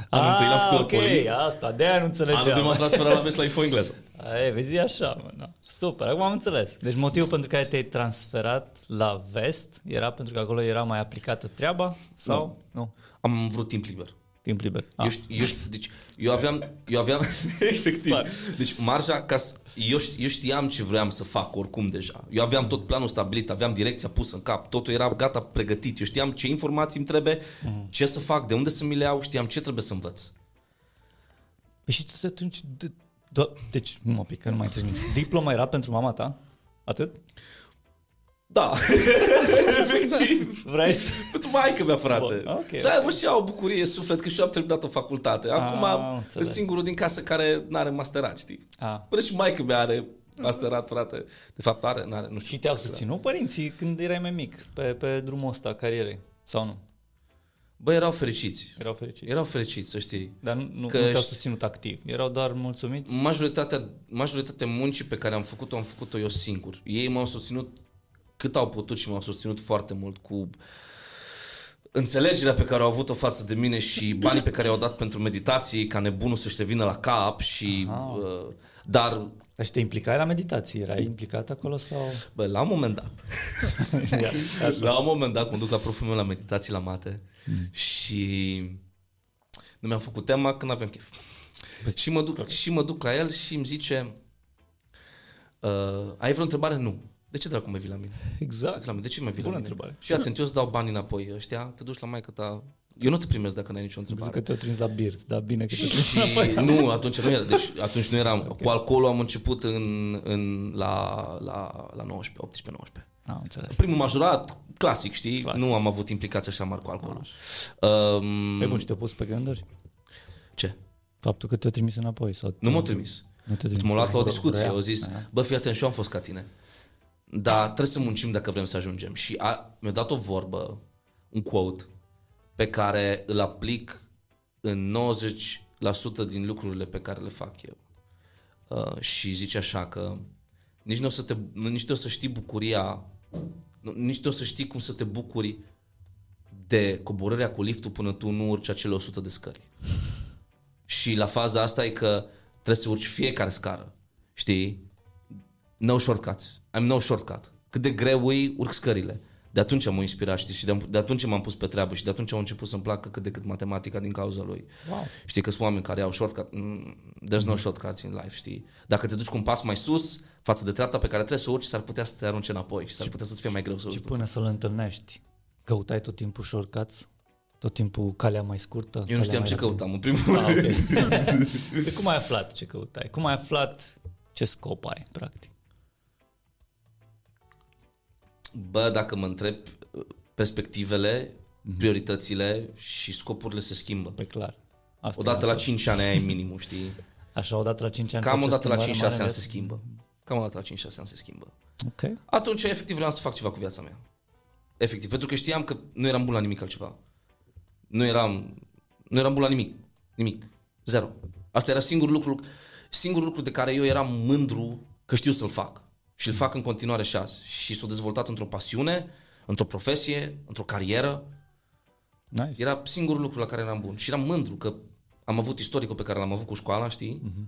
Anul întâi l-am făcut la Poli. Ok, asta, de-aia nu înțelegeam. Anul întâi m-am transferat la Vest la info-engleză. Aia, vezi, așa, mă, da. Super, acum am înțeles. Deci motivul pentru care te-ai transferat la Vest era pentru că acolo era mai aplicată treaba? Sau? Nu. Am vrut timp liber. Timp liber. Ah. Eu aveam efectiv. Deci marja, eu știam ce vreau să fac oricum deja. Eu aveam tot planul stabilit, aveam direcția pusă în cap, totul era gata, pregătit. Eu știam ce informații îmi trebuie, ce să fac, de unde să mi le iau, știam ce trebuie să învăț. Păi și tu atunci, deci nu mă pică, nu mai înțeleg. Diploma era pentru mama ta? Atât? Da, efectiv. Vrei să... Pentru maică mea, frate. Okay, să aibă și ea o bucurie, suflet, că și eu am terminat o facultate. Acum sunt singurul din casă care n-are masterat, știi? Până și maică mea are masterat, frate. De fapt are, n-are, nu știu. Și te-au susținut părinții când erai mai mic, pe drumul ăsta, carierei, sau nu? Bă, erau fericiți, să știi. Dar nu te-au susținut activ, erau doar mulțumiți? Majoritatea muncii pe care am făcut-o eu singur. Ei m-au susținut cât au putut și m-au susținut foarte mult cu înțelegerea pe care au avut-o față de mine și banii pe care i-au dat pentru meditații, ca nebunul să-și revină la cap și... dar... Și te implicai la meditații? Erai implicat acolo sau... Bă, la un moment dat. La un moment dat mă duc la proful meu la meditații, la mate și nu mi-am făcut teama că n-aveam chef. Și mă duc la el și îmi zice... Ai vreo întrebare? Nu. De ce dracu mai vii la mine? Exact. De ce mai vii la mine? Întrebare. Și atent, eu îți dau banii înapoi ăștia, te duci la maică ta. Eu nu te primesc dacă n-ai nicio întrebare. Zic că te-o trins la birt, dar bine că te-o trins înapoi. Nu, atunci nu era. Deci atunci nu eram. Okay. Cu alcoolul am început la 19. Am înțeles. Primul majorat, clasic, știi? Classic. Nu am avut implicații așa mari cu alcoolul. Păi bun, și te-o pus pe gânduri? Ce? Faptul că te-o trimis înapoi. Sau nu m-a trimis. M-a luat la o discuție. Au zis, bă, fii atent, și eu am fost ca tine. Dar trebuie să muncim dacă vrem să ajungem. Și mi-a dat o vorbă, un quote, pe care îl aplic în 90% din lucrurile pe care le fac eu. Și zice așa că nici nu o să, nici nu o să știi bucuria, nici nu o să știi cum să te bucuri de coborârea cu liftul până tu nu urci acele 100 de scări. Și la faza asta e că trebuie să urci fiecare scară, știi? No shortcuts. I'm no shortcut. Cât de greu e, urc scările. De atunci m-am inspirat, știi? Și de atunci m-am pus pe treabă și de atunci au început să-mi placă cât de cât matematica din cauza lui. Wow. Știi că sunt oameni care au shortcut, there's no shortcuts in life, știi? Dacă te duci cu un pas mai sus față de treapta pe care trebuie să urci, s-ar putea să te arunce înapoi și s-ar putea să-ți fie mai greu să urci. Și până să-l întâlnești, căutai tot timpul shortcuts? Tot timpul calea mai scurtă? Eu nu știam ce căutam în primul rând. Okay. Cum ai aflat ce căutai? Cum ai aflat ce scop ai, practic? Bă, dacă mă întreb, perspectivele, prioritățile și scopurile se schimbă. Pe clar. Asta odată la 5 ani ai minimul, știi? Așa, odată la 5 ani. Cam odată la 5-6 ani se schimbă. Ok. Atunci, efectiv, vreau să fac ceva cu viața mea. Efectiv, pentru că știam că nu eram bun la nimic altceva. Nu eram bun la nimic. Nimic. Zero. Asta era singurul lucru de care eu eram mândru că știu să-l fac. Și îl fac în continuare și azi. Și s-a dezvoltat într-o pasiune, într-o profesie, într-o carieră. Nice. Era singurul lucru la care eram bun. Și eram mândru că am avut istoricul pe care l-am avut cu școala, știi? Mm-hmm.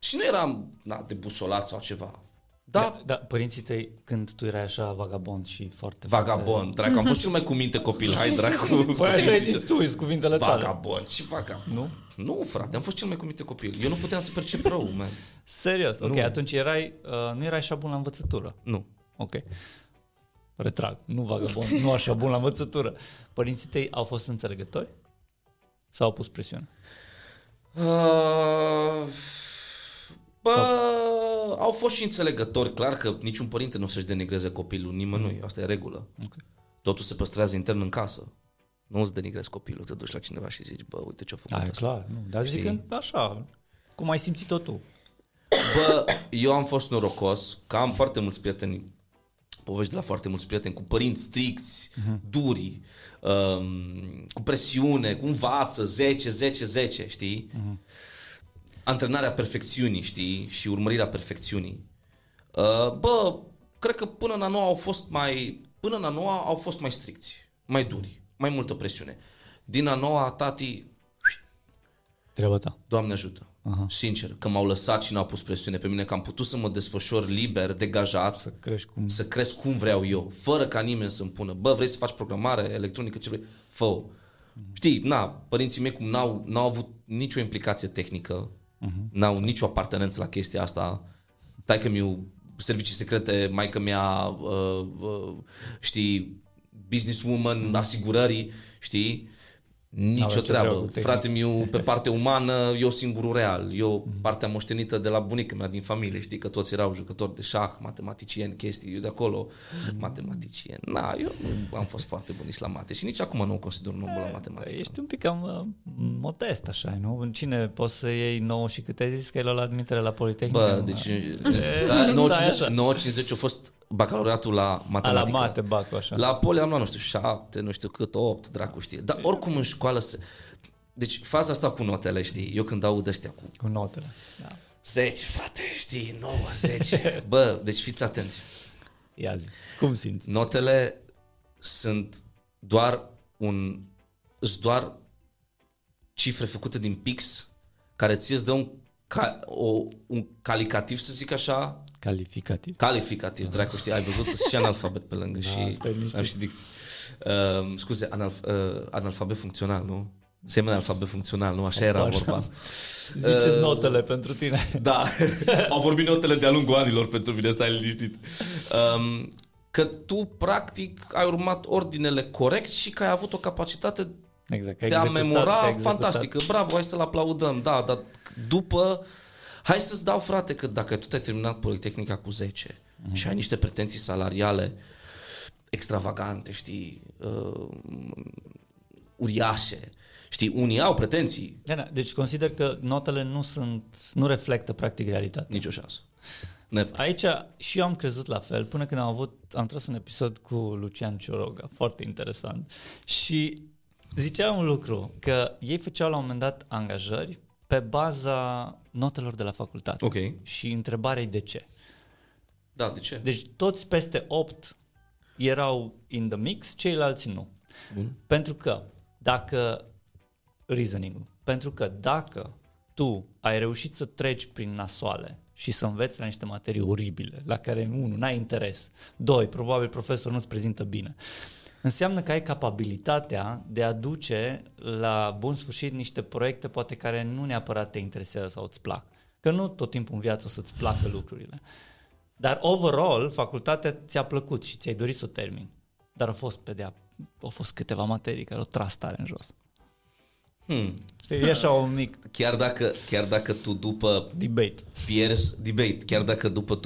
Și nu eram debusolat sau ceva. Da, părinții tăi, când tu erai așa vagabond și foarte... Vagabond, dracu, am fost cel mai cu minte copil, hai dracu. Păi așa ai zis tu, sunt cuvintele tale. Vagabond, și vagabond. Nu, frate, am fost cel mai cu minte copil, eu nu puteam să percep rău, man. Serios, ok, nu. Atunci erai, nu erai așa bun la învățătură. Nu. Ok, retrag, nu vagabond, nu așa bun la învățătură. Părinții tăi au fost înțelegători? Sau au pus presiune? Au fost și înțelegători, clar că niciun părinte nu o să-și denigreze copilul, nimănui, asta e regulă. Okay. Totul se păstrează intern în casă. Nu îți denigrezi copilul, te duci la cineva și zici, bă, uite ce-a făcut asta. Clar, nu. Dar zic că așa, cum ai simțit-o tu? Bă, eu am fost norocos că am foarte mulți prieteni, povești de la foarte mulți prieteni, cu părinți stricți, duri, cu presiune, cu învață, 10, știi? Antrenarea perfecțiunii, știi? Și urmărirea perfecțiunii. Bă, cred că până în a noua au fost mai stricți, mai duri, mai multă presiune. Din a noua, tati... Treaba ta. Doamne ajută. Aha. Sincer, că m-au lăsat și n-au pus presiune pe mine, că am putut să mă desfășor liber, degajat, să cresc cum vreau eu, fără ca nimeni să-mi pună, bă, vrei să faci programare electronică, ce vrei? Fă-o. Știi, părinții mei cum n-au avut nicio implicație tehnică, n-au nicio apartenență la chestia asta. Taică-miu, servicii secrete, maică-mea, știi, businesswoman, asigurării, știi, nicio treabă. Frate-miu, pe partea umană, eu singurul real, eu partea moștenită de la bunica-mea din familie, știi, că toți erau jucători de șah, matematicieni, chestii, eu de acolo, matematicieni. Eu nu am fost foarte bun nici la mate și nici acum nu o consider un om bun la matematică. Ești un pic cam modest așa, nu? Cine poți să iei 9 și cât ai zis că ai luat admitere la Politehnica? Bă, deci 9,50 a fost bacalaureatul la matematică. La mate, bacu, așa. La poli am luat, nu știu, 7, nu știu cât, 8, dracu știe. Dar oricum în școală se... Deci faza asta cu notele, știi, eu când aud ăștia cu notele. Da. 10, frate, știi, 9, 10. Bă, deci fiți atenți. Ia zi. Cum simți? Notele sunt doar cifre făcute din pix care ți-e dă un calificativ, să zic așa. Calificativ, dracu știi, ai văzut și analfabet pe lângă și am și dicție. Scuze, analfabet funcțional, nu? Semne alfabet funcțional, nu? Așa era vorba. Ziceți notele pentru tine. Da, au vorbit notele de-a lungul anilor pentru mine, stai liniștit. Că tu, practic, ai urmat ordinele corect și că ai avut o capacitate de a memora fantastică. Bravo, hai să-l aplaudăm. Da, dar după... Hai să-ți dau, frate, că dacă tu te-ai terminat Politehnica cu 10 și ai niște pretenții salariale extravagante, știi, uriașe, știi, unii au pretenții. Deci consider că notele nu reflectă practic realitatea. Nici o șansă. Aici și eu am crezut la fel până când am tras un episod cu Lucian Cioroga, foarte interesant. Și zicea un lucru, că ei făceau la un moment dat angajări pe baza notelor de la facultate. Okay. Și întrebarea e de ce. Da, de ce? Deci toți peste 8 erau in the mix, ceilalți nu. Bun. Pentru că dacă tu ai reușit să treci prin nasoale și să înveți la niște materii oribile, la care, 1, n-ai interes, 2, probabil profesorul nu-ți prezintă bine, înseamnă că ai capabilitatea de a duce la bun sfârșit niște proiecte poate care nu neapărat te interesează sau îți plac. Că nu tot timpul în viață o să-ți placă lucrurile. Dar overall, facultatea ți-a plăcut și ți-ai dorit să o termini. Dar au fost câteva materii care o tras tare în jos. E așa un mic. Chiar dacă tu după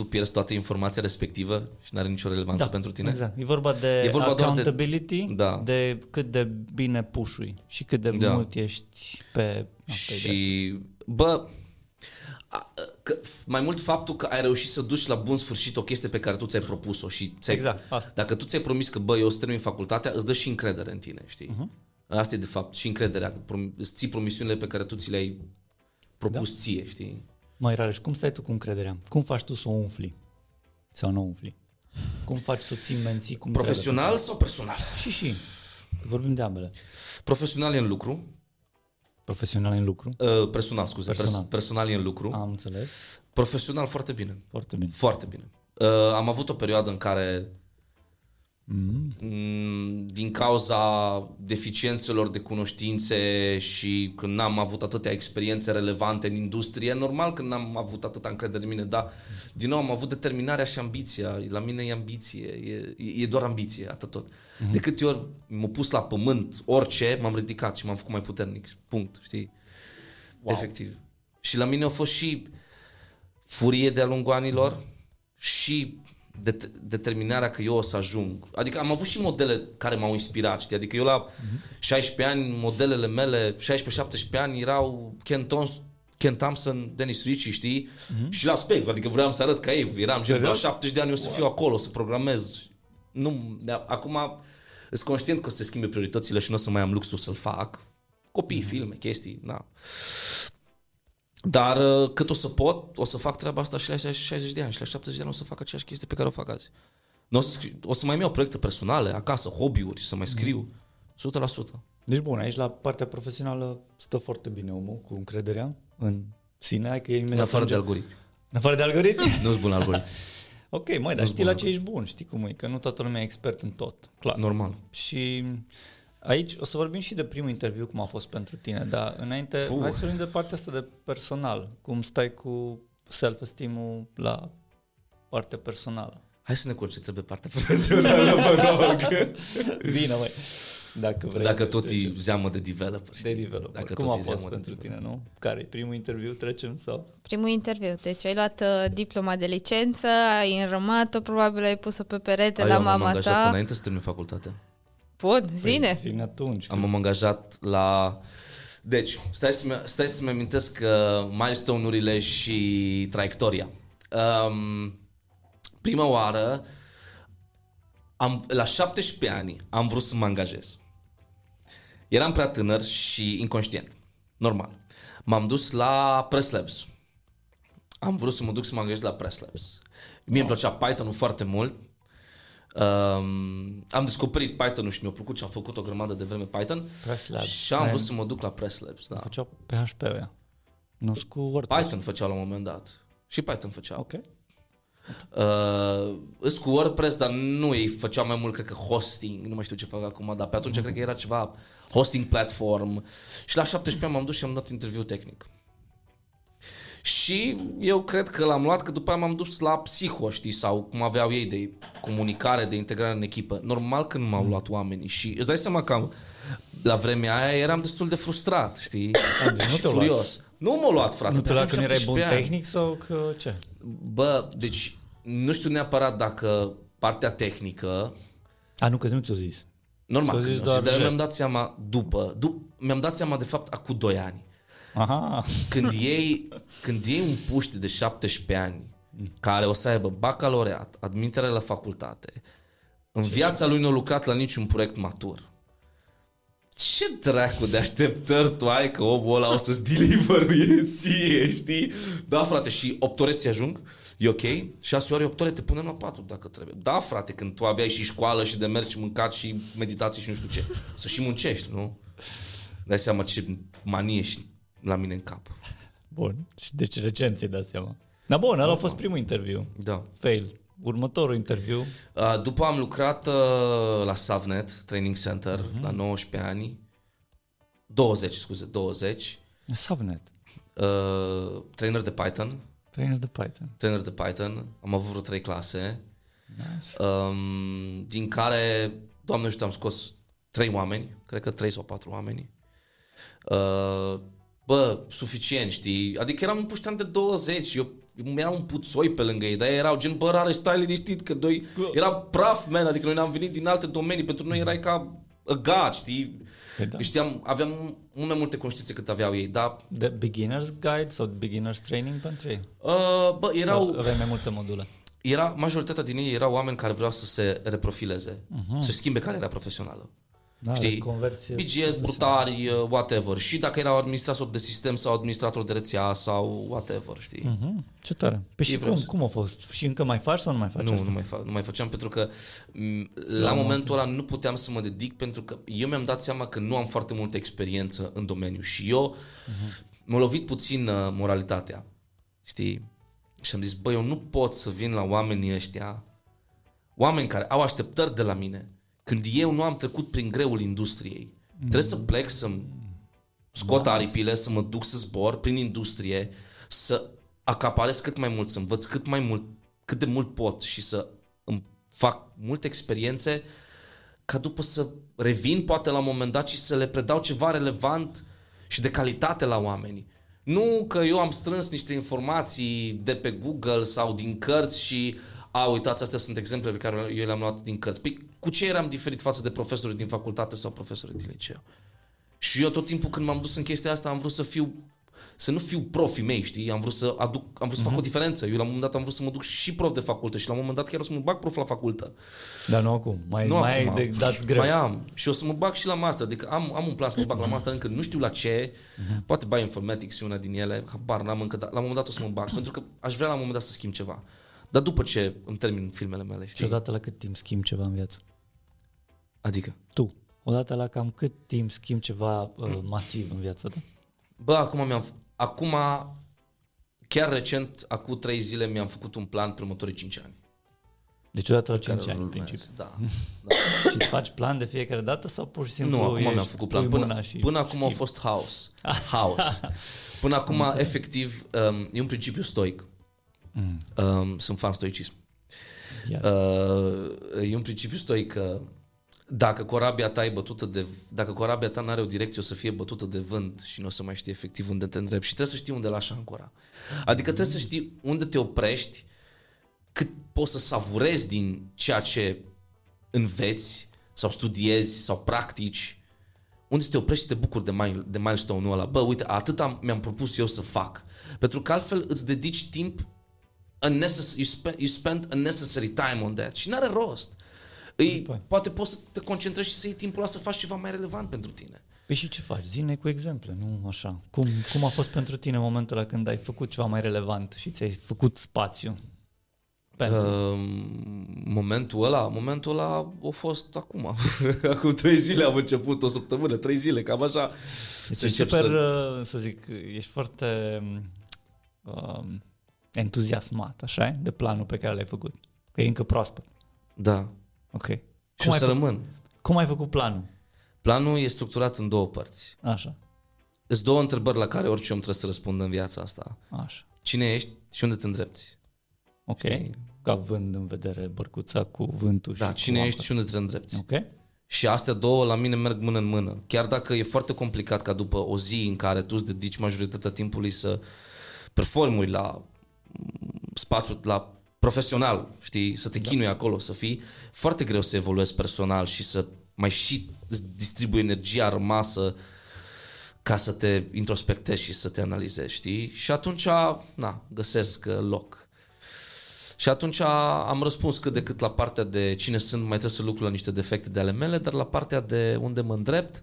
pierzi toată informația respectivă și n-are nicio relevanță pentru tine. Exact. E vorba de accountability, de cât de bine push-ui și cât de mult ești pe și mai mult faptul că ai reușit să duci la bun sfârșit o chestie pe care tu ți-ai propus-o și dacă tu ți-ai promis că eu o să termin facultatea, îți dă și încredere în tine, știi? Asta e de fapt și încrederea, îți ții promisiunile pe care tu ți le-ai propus ție, știi? Mai Rareș, cum stai tu cu încrederea? Cum faci tu să o umfli? Sau nu umfli? Cum faci să o ții, menții? Cum profesional sau personal? Și. Vorbim de ambele. Profesional e în lucru. Profesional e în lucru? Personal, scuze. Personal e în lucru. Am înțeles. Profesional foarte bine. Foarte bine. Foarte bine. Am avut o perioadă în care... din cauza deficiențelor de cunoștințe și când n-am avut atâtea experiențe relevante în industrie, normal că n-am avut atâta încredere în mine, dar din nou am avut determinarea și ambiția. La mine e ambiție, e doar ambiție, atât tot. De câte ori m-a pus la pământ orice, m-am ridicat și m-am făcut mai puternic, punct, știi? Wow. Efectiv. Și la mine a fost și furie de-a lungul anilor și determinarea că eu o să ajung. Adică am avut și modele care m-au inspirat, știi? Adică eu la 16 ani, modelele mele, 16-17 ani erau Ken Thompson, Dennis Ritchie, știi? Și la aspect, adică vreau să arăt ca ei, eram gen la 70 de ani, eu să fiu acolo, să programez. Nu, acum sunt conștient că o să se schimbe prioritățile și nu o să mai am luxul să-l fac. Copii, filme, chestii, na. Dar cât o să pot, o să fac treaba asta și la 60 de ani, și la 70 de ani o să fac aceeași chestie pe care o fac azi. O să mai iau proiecte personale, acasă, hobby-uri, să mai scriu, 100%. Deci bun, aici la partea profesională stă foarte bine omul cu încrederea în sine. Că în afară de algoritmi. În afară de algoritmi? Nu-s bun algoritmi. Ok, măi, dar știi la ce ești bun, știi cum e, că nu toată lumea e expert în tot. Clar. Normal. Și... aici o să vorbim și de primul interviu, cum a fost pentru tine, dar înainte hai să vorbim de partea asta de personal, cum stai cu self-esteem-ul la partea personală. Hai să ne concentrăm pe partea personală, bine, măi. Dacă tot e zeamă de developer. Știi? De developer. Dacă cum a fost pentru tine, nu? Care-i primul interviu? Trecem sau? Primul interviu. Deci ai luat diploma de licență, ai înrămat-o, probabil ai pus-o pe perete la mama ta. Eu m-am angajat înainte să termin facultatea. Bun, zine. Păi, atunci. M-am angajat la... Deci, stai să-mi amintesc milestone-urile și traiectoria. Prima oară, la 17 ani, am vrut să mă angajez. Eram prea tânăr și inconștient. Normal. M-am dus la Presslabs. Am vrut să mă duc să mă angajez la Presslabs. Mie îmi plăcea Python-ul foarte mult. Am descoperit Python-ul și mi-a plăcut și am făcut o grămadă de vreme Python. Presslabs. Și am vrut să mă duc la Presslabs. Da. Făceau PHP-ul ea. Nu-s cu WordPress. Python făcea la un moment dat. Și Python făcea. Ok. Îs cu WordPress, dar nu îi făceam mai mult, cred că hosting, nu mai știu ce fac acum, dar pe atunci cred că era ceva hosting platform. Și la 17 ani m-am dus și am dat interviu tehnic. Și eu cred că l-am luat, că după aia m-am dus la psiho, știi, sau cum aveau ei de comunicare, de integrare în echipă. Normal că nu m-au luat oamenii și îți dai seama că la vremea aia eram destul de frustrat, știi, și furios. Nu m-au luat, frate. Nu te lua când erai bun tehnic sau că ce? Bă, deci nu știu neapărat dacă partea tehnică... A, nu, că nu ți-o zis. Normal, zis, dar eu mi-am dat seama după. Mi-am dat seama de fapt acum 2 ani. Aha. Când iei un puști de 17 ani care o să aibă bacalaureat, admitere la facultate, în viața lui nu a lucrat la niciun proiect matur. Ce dracu de așteptări tu ai că omul ăla o să-ți deliveruie ție, știi? Da, frate, și 8 ore ți ajung, e ok? 6 ore, 8 ore te punem la 4 dacă trebuie. Da, frate, când tu aveai și școală și de mers și mâncat și meditații și nu știu ce. Să și muncești, nu? Dai seama ce manie și la mine în cap. Bun, și deci recent ți-ai dat seama. Da, bun, ăla a fost primul interviu. Da. Fail. Următorul interviu. După am lucrat la Savnet Training Center la 19 ani. 20. Savnet. Trainer de Python. Am avut vreo 3 clase. Nice. Din care, Doamne ajută, am scos 3 oameni, cred că 3 sau 4 oameni. Bă, suficient, știi? Adică eram un puștean de 20, eu mi-era un puțoi pe lângă ei, dar erau gen, bă, Rareș, stai liniștit, că noi era praf, man, adică noi ne-am venit din alte domenii, pentru noi erai ca a god, știi? Da. Știam, aveam mult mai multe conștiințe cât aveau ei, dar... The beginner's guide sau beginner's training pentru ei? Bă, erau... Sau aveai mai multe module? Era, majoritatea din ei erau oameni care vreau să se reprofileze, să schimbe cariera profesională. Da, știi, BGS, brutari, whatever. Și dacă erau administrator de sistem sau administrator de rețea sau whatever, știi? Ce tare. Păi și cum a fost? Și încă mai faci sau nu mai faci? Nu mai făceam, pentru că la momentul ăla nu puteam să mă dedic, pentru că eu mi-am dat seama că nu am foarte multă experiență în domeniu și eu m-a lovit puțin moralitatea, știi? Și am zis, bă, eu nu pot să vin la oamenii ăștia, oameni care au așteptări de la mine, când eu nu am trecut prin greul industriei. Trebuie să plec, să-mi scot aripile, să mă duc, să zbor prin industrie, să acaparez cât mai mult, să învăț cât mai mult, cât de mult pot și să îmi fac multe experiențe, ca după să revin poate la un moment dat și să le predau ceva relevant și de calitate la oameni. Nu că eu am strâns niște informații de pe Google sau din cărți și uitați, astea sunt exemple pe care eu le-am luat din cărți. Păi, cu ce eram diferit față de profesorii din facultate sau profesorii din liceu? Și eu tot timpul când m-am dus în chestia asta am vrut să nu fiu profii mei, știi? Am vrut să aduc, am vrut să fac o diferență. Eu la un moment dat am vrut să mă duc și prof de facultă și la un moment dat chiar o să mă bag prof la facultă. Dar nu acum, mai de dat greu. Mai am. Și o să mă bag și la master, adică am un plan să mă bag la master, încă nu știu la ce. Poate bioinformatics e una din ele, habar n-am încă, dar la un moment dat o să mă bag, pentru că aș vrea la un moment dat să schimb ceva. Dar după ce îmi termin filmele mele, știi? Și odată la cât timp schimbi ceva în viață? Adică? Tu. Odată la cam cât timp schimbi ceva masiv în viața ta? Bă, acum chiar recent, acum 3 zile mi-am făcut un plan pentru următorii 5 ani. Deci odată la 5 ani, în principiu. Da. Și îți faci plan de fiecare dată sau pur și simplu? Nu, acum mi-am făcut plan. Până acum a fost house. Până acum, efectiv, e un principiu stoic. Sunt fan stoicism. E un principiu stoic că dacă corabia ta n-are o direcție, o să fie bătută de vânt și nu o să mai știi efectiv unde te îndrepti. Și trebuie să știi unde lași ancora. Adică trebuie să știi unde te oprești, cât poți să savurezi din ceea ce înveți sau studiezi sau practici, unde să te oprești și te bucuri de milestone-ul ăla. Bă, uite, atâta mi-am propus eu să fac. Pentru că altfel îți dedici timp, you spend unnecessary time on that. Și n-are rost. Poate poți să te concentrezi și să iei timpul ăla să faci ceva mai relevant pentru tine. Păi și ce faci? Zi-ne cu exemple, nu așa. Cum a fost pentru tine momentul ăla când ai făcut ceva mai relevant și ți-ai făcut spațiu? Momentul ăla a fost acum. Acum 3 zile am început, o săptămână, 3 zile, cam așa. Deci super, să zic, ești foarte entuziasmat, așa, de planul pe care l-ai făcut? Că e încă proaspăt. Da. Ok. Și o să rămân. Cum ai făcut planul? Planul e structurat în două părți. Așa. Sunt două întrebări la care orice om trebuie să răspundă în viața asta. Așa. Cine ești și unde te îndrepți? Ok. Știi? Ca vând în vedere, bărcuța cu vântul. Da, și cine ești și unde te îndrepți. Ok. Și astea două la mine merg mână în mână. Chiar dacă e foarte complicat ca după o zi în care tu îți dedici majoritatea timpului să performui la spațiu, la profesional, știi, să te chinui acolo, să fii, foarte greu să evoluezi personal și să mai și distribui energia rămasă ca să te introspectezi și să te analizezi, știi? Și atunci, na, găsesc loc. Și atunci am răspuns cât de cât la partea de cine sunt, mai trebuie să lucru la niște defecte de ale mele, dar la partea de unde mă îndrept,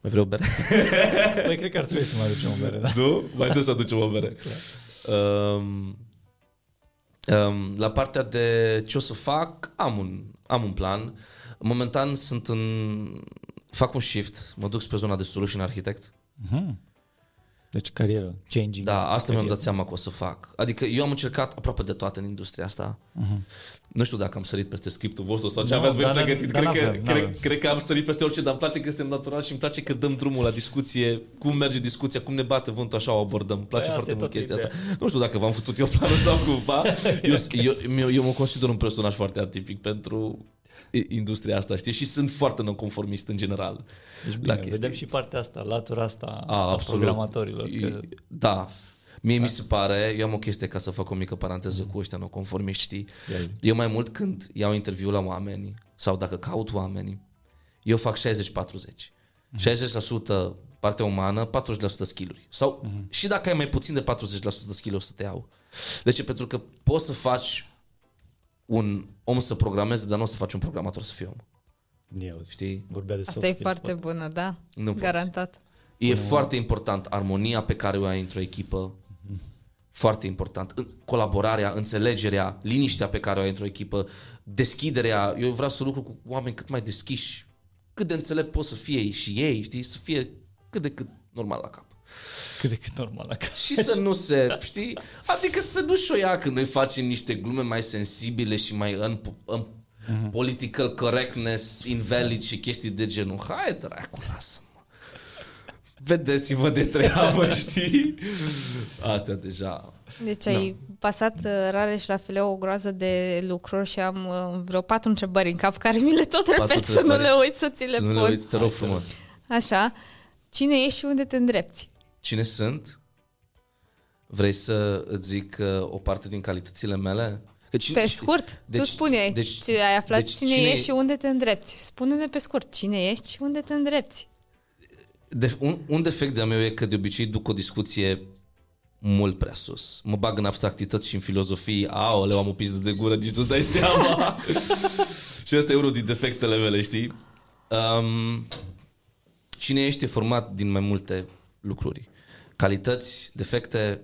mai vreau o bere? Păi cred că ar trebui să mai aducem o bere, da? Nu? Mai trebuie să aducem o bere. Clar. La partea de ce o să fac, am un plan. Momentan fac un shift, mă duc spre zona de solution architect. Mhm. Deci carieră, changing. Da, asta mi-am dat seama că o să fac. Adică eu am încercat aproape de toată în industria asta. Uh-huh. Nu știu dacă am sărit peste scriptul vostru sau ce aveați voi pregătit. Cred că am sărit peste orice, dar îmi place că suntem natural și îmi place că dăm drumul la discuție, cum merge discuția, cum ne bate vântul, așa o abordăm. Îmi place foarte mult chestia asta. Nu știu dacă v-am făcut eu planul sau cumva. Eu mă consider un personaj foarte atipic pentru industria asta, știi? Și sunt foarte nonconformist în general. Deci bine, vedem și partea asta, latura asta a programatorilor. Că... Da. Mie mi se pare, eu am o chestie, ca să fac o mică paranteză cu ăștia nonconformiști, știi? Eu mai mult când iau interviu la oameni sau dacă caut oameni, eu fac 60-40. 60% partea umană, 40% skill-uri. Sau și dacă ai mai puțin de 40% skill-uri, o să te iau. Deci pentru că poți să faci un om să programeze, dar nu o să faci un programator să fie om. Știi? Vorbea de asta e foarte bună, da? Nu garantat. E foarte important armonia pe care o ai într-o echipă. Foarte important. Colaborarea, înțelegerea, liniștea pe care o ai într-o echipă, deschiderea. Eu vreau să lucru cu oameni cât mai deschiși. Cât de înțelept pot să fie și ei, știi? Să fie cât de cât normal la cap. Cât de cât normal la cap. Și să nu se, știi? Adică să nu-și o ia când noi facem niște glume mai sensibile și mai în political correctness, invalid și chestii de genul. Hai, dracu, lasă-mă. Vedeți-vă de treabă, știi? Astea deja... Deci ai pasat Rareș la fileu o groază de lucruri și am vreo 4 întrebări în cap care mi le tot repet să nu le uit, să ți le pun. Nu le uiți, te rog frumos. Așa. Cine ești și unde te îndrepți? Cine sunt? Vrei să îți zic o parte din calitățile mele? Pe scurt, deci, tu spune, deci, ai aflat deci cine ești și unde te îndrepți. Spune-ne pe scurt, cine ești și unde te îndrepți. Un defect de-a meu e că de obicei duc o discuție mult prea sus. Mă bag în abstractități și în filozofii. Aoleu, am o pizdă de gură, nici nu-ți dai seama. Și asta e unul din defectele mele, știi? Cine ești e format din mai multe lucruri. Calități, defecte,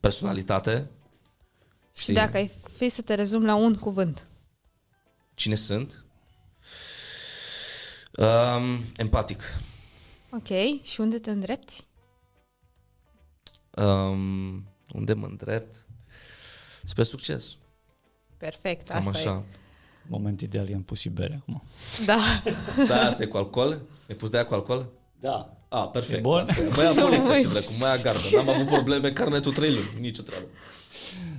personalitate. Și dacă ai fi să te rezumi la un cuvânt. Cine sunt? Empatic. Ok. Și unde te îndrepți? Unde mă îndrept? Spre succes. Perfect. Cam asta așa. E. Moment ideal, i-am pus și bere acum. Da. Stai, asta e cu alcool? Mi-ai pus de aia cu alcool? Da. Ah, perfect. E bun. Mai aboliția și dracu, mai agardă. N-am avut probleme, carnetul 3 luni, nicio treabă.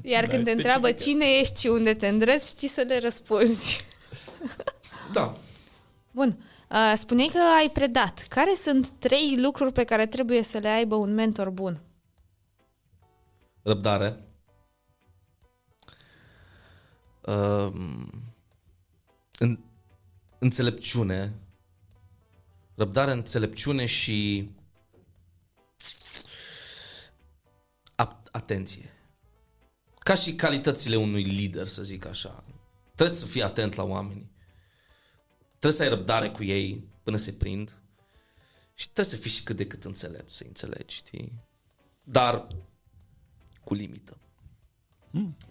Iar când te întreabă cine ești și unde te îndrepți, știi să le răspunzi. Da. Bun. Spuneai că ai predat. Care sunt 3 lucruri pe care trebuie să le aibă un mentor bun? Răbdare. Înțelepciune. Răbdare, înțelepciune și atenție. Ca și calitățile unui lider, să zic așa. Trebuie să fii atent la oameni. Trebuie să ai răbdare cu ei până se prind. Și trebuie să fii și cât de cât înțelept, să înțelegi, știi? Dar cu limită.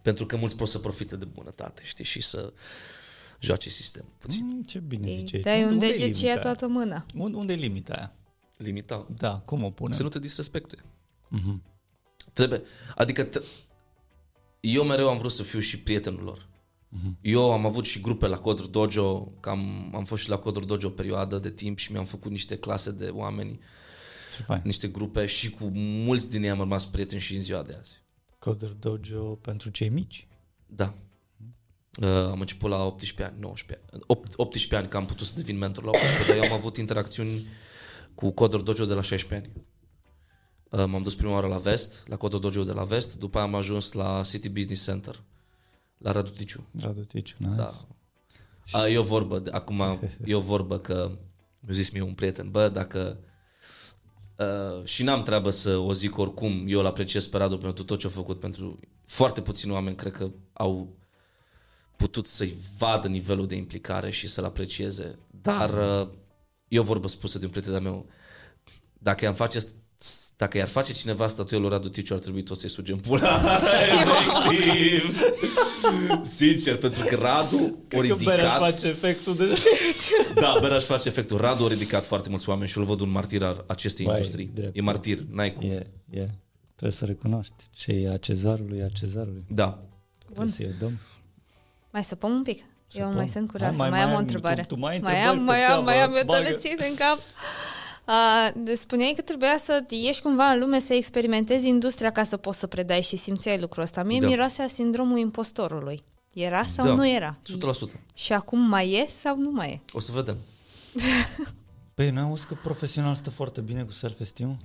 Pentru că mulți pot să profite de bunătate, știi? Și să... joace sistemul puțin. Ce bine ziceai. Dai un deget și ia toată mâna. Unde e limita aia? Limita? Da, cum o pune? Să nu te disrespecte. Trebuie, adică eu mereu am vrut să fiu și prietenul lor. Eu am avut și grupe la Coder Dojo, am fost și la Coder Dojo o perioadă de timp și mi-am făcut niște clase de oameni, niște grupe, și cu mulți din ei am rămas prieteni și în ziua de azi. Coder Dojo pentru cei mici? Da. Am început la 18 ani, 19 ani. 18 ani, că am putut să devin mentor la 18, dar eu am avut interacțiuni cu Coder Dojo de la 16 ani. M-am dus prima oară la Vest, la Coder Dojo de la Vest, după aia am ajuns la City Business Center, la Radu Ticiu. Radu Ticiu, nice. Da. E o vorbă, acum e o vorbă că mi-a zis mie un prieten, bă, dacă... și n-am treabă să o zic oricum, eu îl apreciez pe Radu pentru tot ce a făcut, pentru foarte puțini oameni cred că au putut să-i vadă nivelul de implicare și să-l aprecieze, dar e o vorbă spusă de un prieten de-a meu, dacă i-ar face cineva statuia lui Radu Ticiu, ar trebui tot să-i sugem pula. Efectiv. Sincer, pentru că Radu a ridicat... Cred că Beraș face efectul de... Da, Beraș face efectul. Radu a ridicat foarte mulți oameni și îl văd un martir al acestei industrii. E martir, n-ai cum. Trebuie să recunoști ce e a cezarului, a cezarului. Da. Bun. Mai săpăm un pic? Eu mai sunt curioasă, mai am o întrebare. Mai am, eu te le țin în cap. Spuneai că trebuia să ieși cumva în lume, să experimentezi industria ca să poți să predai și simțeai lucrul ăsta. Mie miroasea sindromul impostorului. Era sau nu era? 100%. Și acum mai e sau nu mai e? O să vedem. Păi, n-am auzit că profesional stă foarte bine cu self-esteem?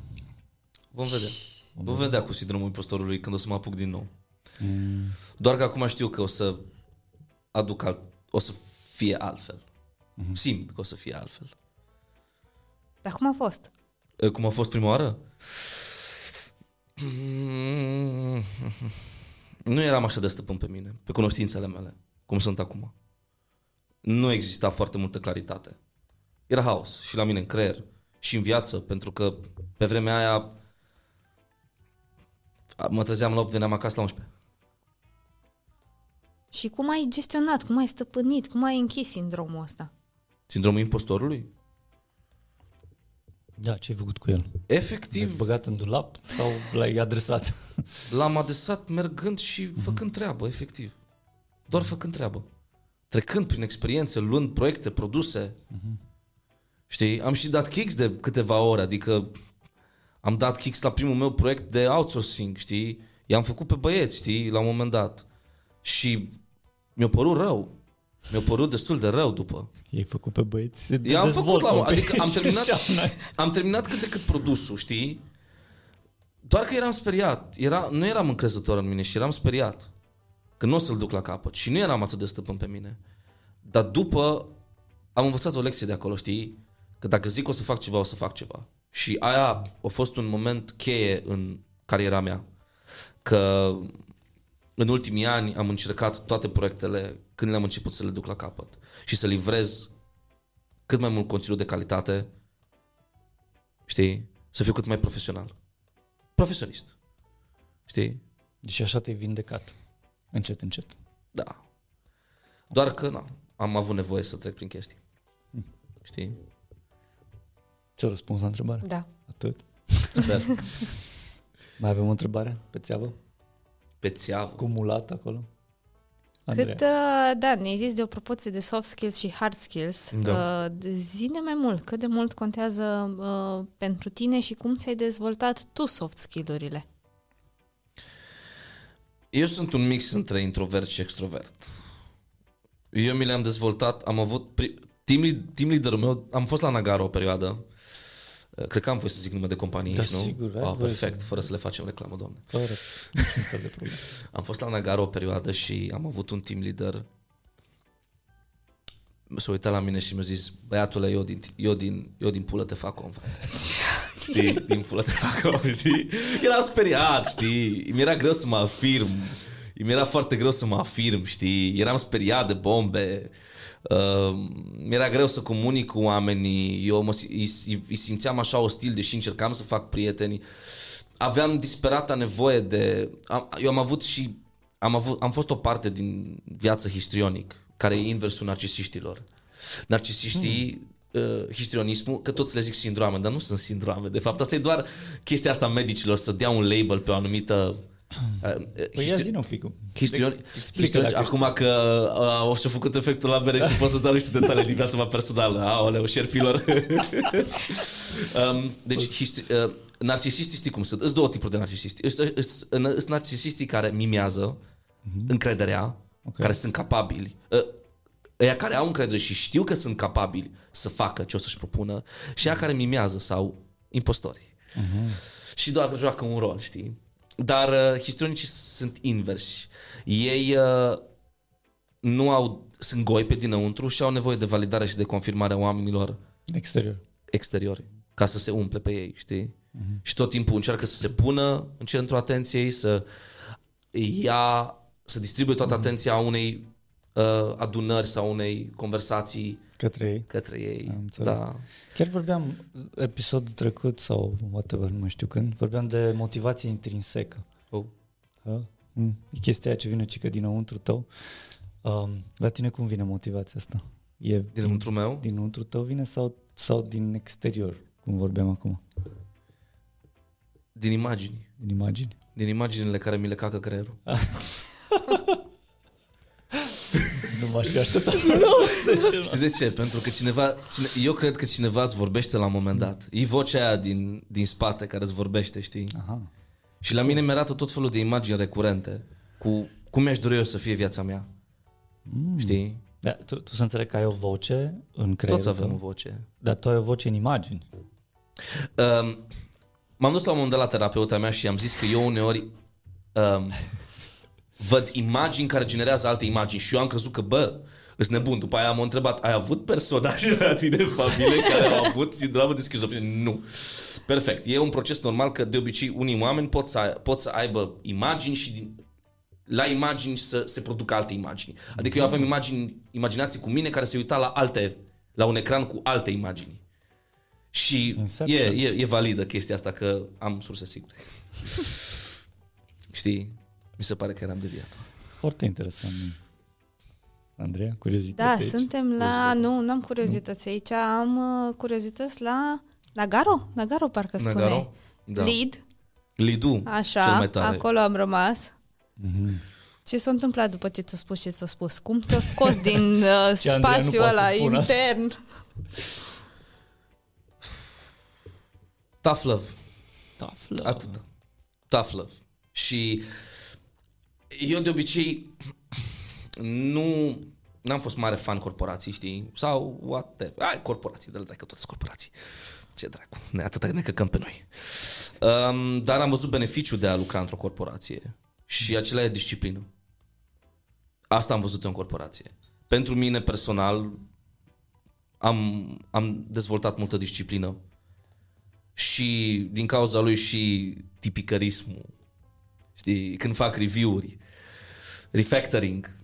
Vom vedea. Vom vedea cu sindromul impostorului când o să mă apuc din nou. Doar că acum știu că o să fie altfel. Simt că o să fie altfel. Dar cum a fost? Cum a fost prima oară? Nu eram așa de stăpân pe mine, pe cunoștințele mele, cum sunt acum. Nu exista foarte multă claritate. Era haos și la mine în creier și în viață, pentru că pe vremea aia mă trezeam la 8, veneam acasă la 11. Și cum ai gestionat, cum ai stăpânit, cum ai închis sindromul ăsta? Sindromul impostorului? Da, ce ai făcut cu el? Efectiv. L-ai băgat în dulap sau l-ai adresat? L-am adresat mergând și făcând treabă, efectiv. Doar făcând treabă. Trecând prin experiențe, luând proiecte, produse. Știi, am și dat kicks de câteva ore, adică am dat kicks la primul meu proiect de outsourcing, știi? I-am făcut pe băieți, știi, la un moment dat. Și mi-a părut rău. Mi-a părut destul de rău după. I-ai făcut pe băieți? I-am făcut la oameni. Adică am terminat cât de cât produsul, știi? Doar că eram speriat. Nu eram încrezător în mine și eram speriat că nu o să-l duc la capăt. Și nu eram atât de stăpân pe mine. Dar după am învățat o lecție de acolo, știi? Că dacă zic o să fac ceva, o să fac ceva. Și aia a fost un moment cheie în cariera mea. Că... în ultimii ani am încercat toate proiectele când le-am început să le duc la capăt și să livrez cât mai mult conținut de calitate, știi? Să fiu cât mai profesional. Profesionist. Știi? Deci așa te-ai vindecat. Încet, încet. Da. Doar că na, am avut nevoie să trec prin chestii. Știi? Ce-o răspuns la întrebare? Da. Atât? Sper. Mai avem o întrebare pe țeavă? Pe țeavă. Cumulat acolo. Andreea. Cât, da, ne-ai zis de o proporție de soft skills și hard skills. Da. Zi-ne mai mult, cât de mult contează pentru tine și cum ți-ai dezvoltat tu soft skill-urile? Eu sunt un mix între introvert și extrovert. Eu mi le-am dezvoltat, am avut... team leader-ul meu, am fost la Nagarro o perioadă. Cred că am voie să zic nume de companii, da, nu? Sigur, perfect, fără să le facem reclamă, Doamne. Fără, niciun fel de problemă. Am fost la Nagarro o perioadă și am avut un team leader. S-a uitat la mine și mi-a zis: băiatule, eu din pulă te fac om, frate. Știi? Din pulă te fac om, știi? Eram speriat, știi? Mi era greu să mă afirm. Mi era foarte greu să mă afirm, știi? Eram speriat de bombe. Mi-era greu să comunic cu oamenii. Eu îi simțeam așa ostil, deși încercam să fac prieteni. Aveam disperata nevoie de... Am fost o parte din viață histrionic, care e inversul narcisiștilor. Narcisiștii histrionismul, că toți le zic sindrome, dar nu sunt sindrome. De fapt, asta e doar chestia asta medicilor, să dea un label pe o anumită... Păi ia zi-ne un pic. Histrionici, acum că au și-a făcut efectul la bere și pot să-ți dau niște detalii din viața mea personală. Aoleu, șerpilor. Deci, narcisiștii știi cum sunt? Îs două tipuri de narcisiști. Sunt narcisiștii care mimează încrederea, care sunt capabili. Aia care au încredere și știu că sunt capabili să facă ce o să-și propună, și aia care mimează sau impostori. Și doar joacă un rol, știi? Dar histrionicii sunt inversi. Ei nu au, sunt goi pe dinăuntru și au nevoie de validare și de confirmare a oamenilor exteriori, ca să se umple pe ei, știi? Și tot timpul încearcă să se pună în centrul atenției, să distribuie toată atenția unei adunări sau unei conversații către ei. Da. Chiar vorbeam episodul trecut sau whatever, nu știu când, vorbeam de motivație intrinsecă. E chestia aia ce vine cică dinăuntru tău. La tine cum vine motivația asta? E dinăuntru meu? Dinăuntru tău vine sau din exterior, cum vorbeam acum? Din imagini. Din imagini? Din imaginile care mi le cacă creierul. Nu m-aș fi așteptat. Știi de ce? Pentru că eu cred că cineva îți vorbește la un moment dat. E vocea aia din spate care îți vorbește, știi? Aha. Și la mine mi-arată tot felul de imagini recurente cu cum mi-aș dori eu să fie viața mea. Știi? Da, tu să înțelegi că ai o voce în creier. Toți avem o voce. Dar tu ai o voce în imagini. M-am dus la un moment dat la terapeuta mea și i-am zis că eu uneori... văd imagini care generează alte imagini și eu am crezut că, îți nebun. După aia am întrebat, ai avut personaje la tine în familie care au avut sindromul de schizofrenie? Nu. Perfect. E un proces normal că de obicei unii oameni pot să aibă imagini și la imagini să se producă alte imagini. Adică eu aveam imaginații cu mine care se uita la un ecran cu alte imagini. Și e validă chestia asta că am surse sigure. Știi? Mi se pare că eram deviat. Foarte interesant. Andreea, curiozități aici? Da, suntem la... Nu am curiozități aici. Am curiozități la Nagarro parcă spuneai. Da. Lead-ul, așa, cel mai tare. Acolo am rămas. Ce s-a întâmplat după ce ți-a spus ce ți-a spus? Cum te-a scos din spațiul ăla intern? Tough love. Atât. Tough love. Și... eu de obicei n-am fost mare fan corporații, știi? Sau whatever. Ai corporații, dă-le dracu, toate corporații. Ce dracu, atâta ne căcăm pe noi. Dar am văzut beneficiul de a lucra într-o corporație și acela e disciplină. Asta am văzut în corporație. Pentru mine personal am dezvoltat multă disciplină și din cauza lui și tipicarismul. Știi, când fac review-uri, refactoring,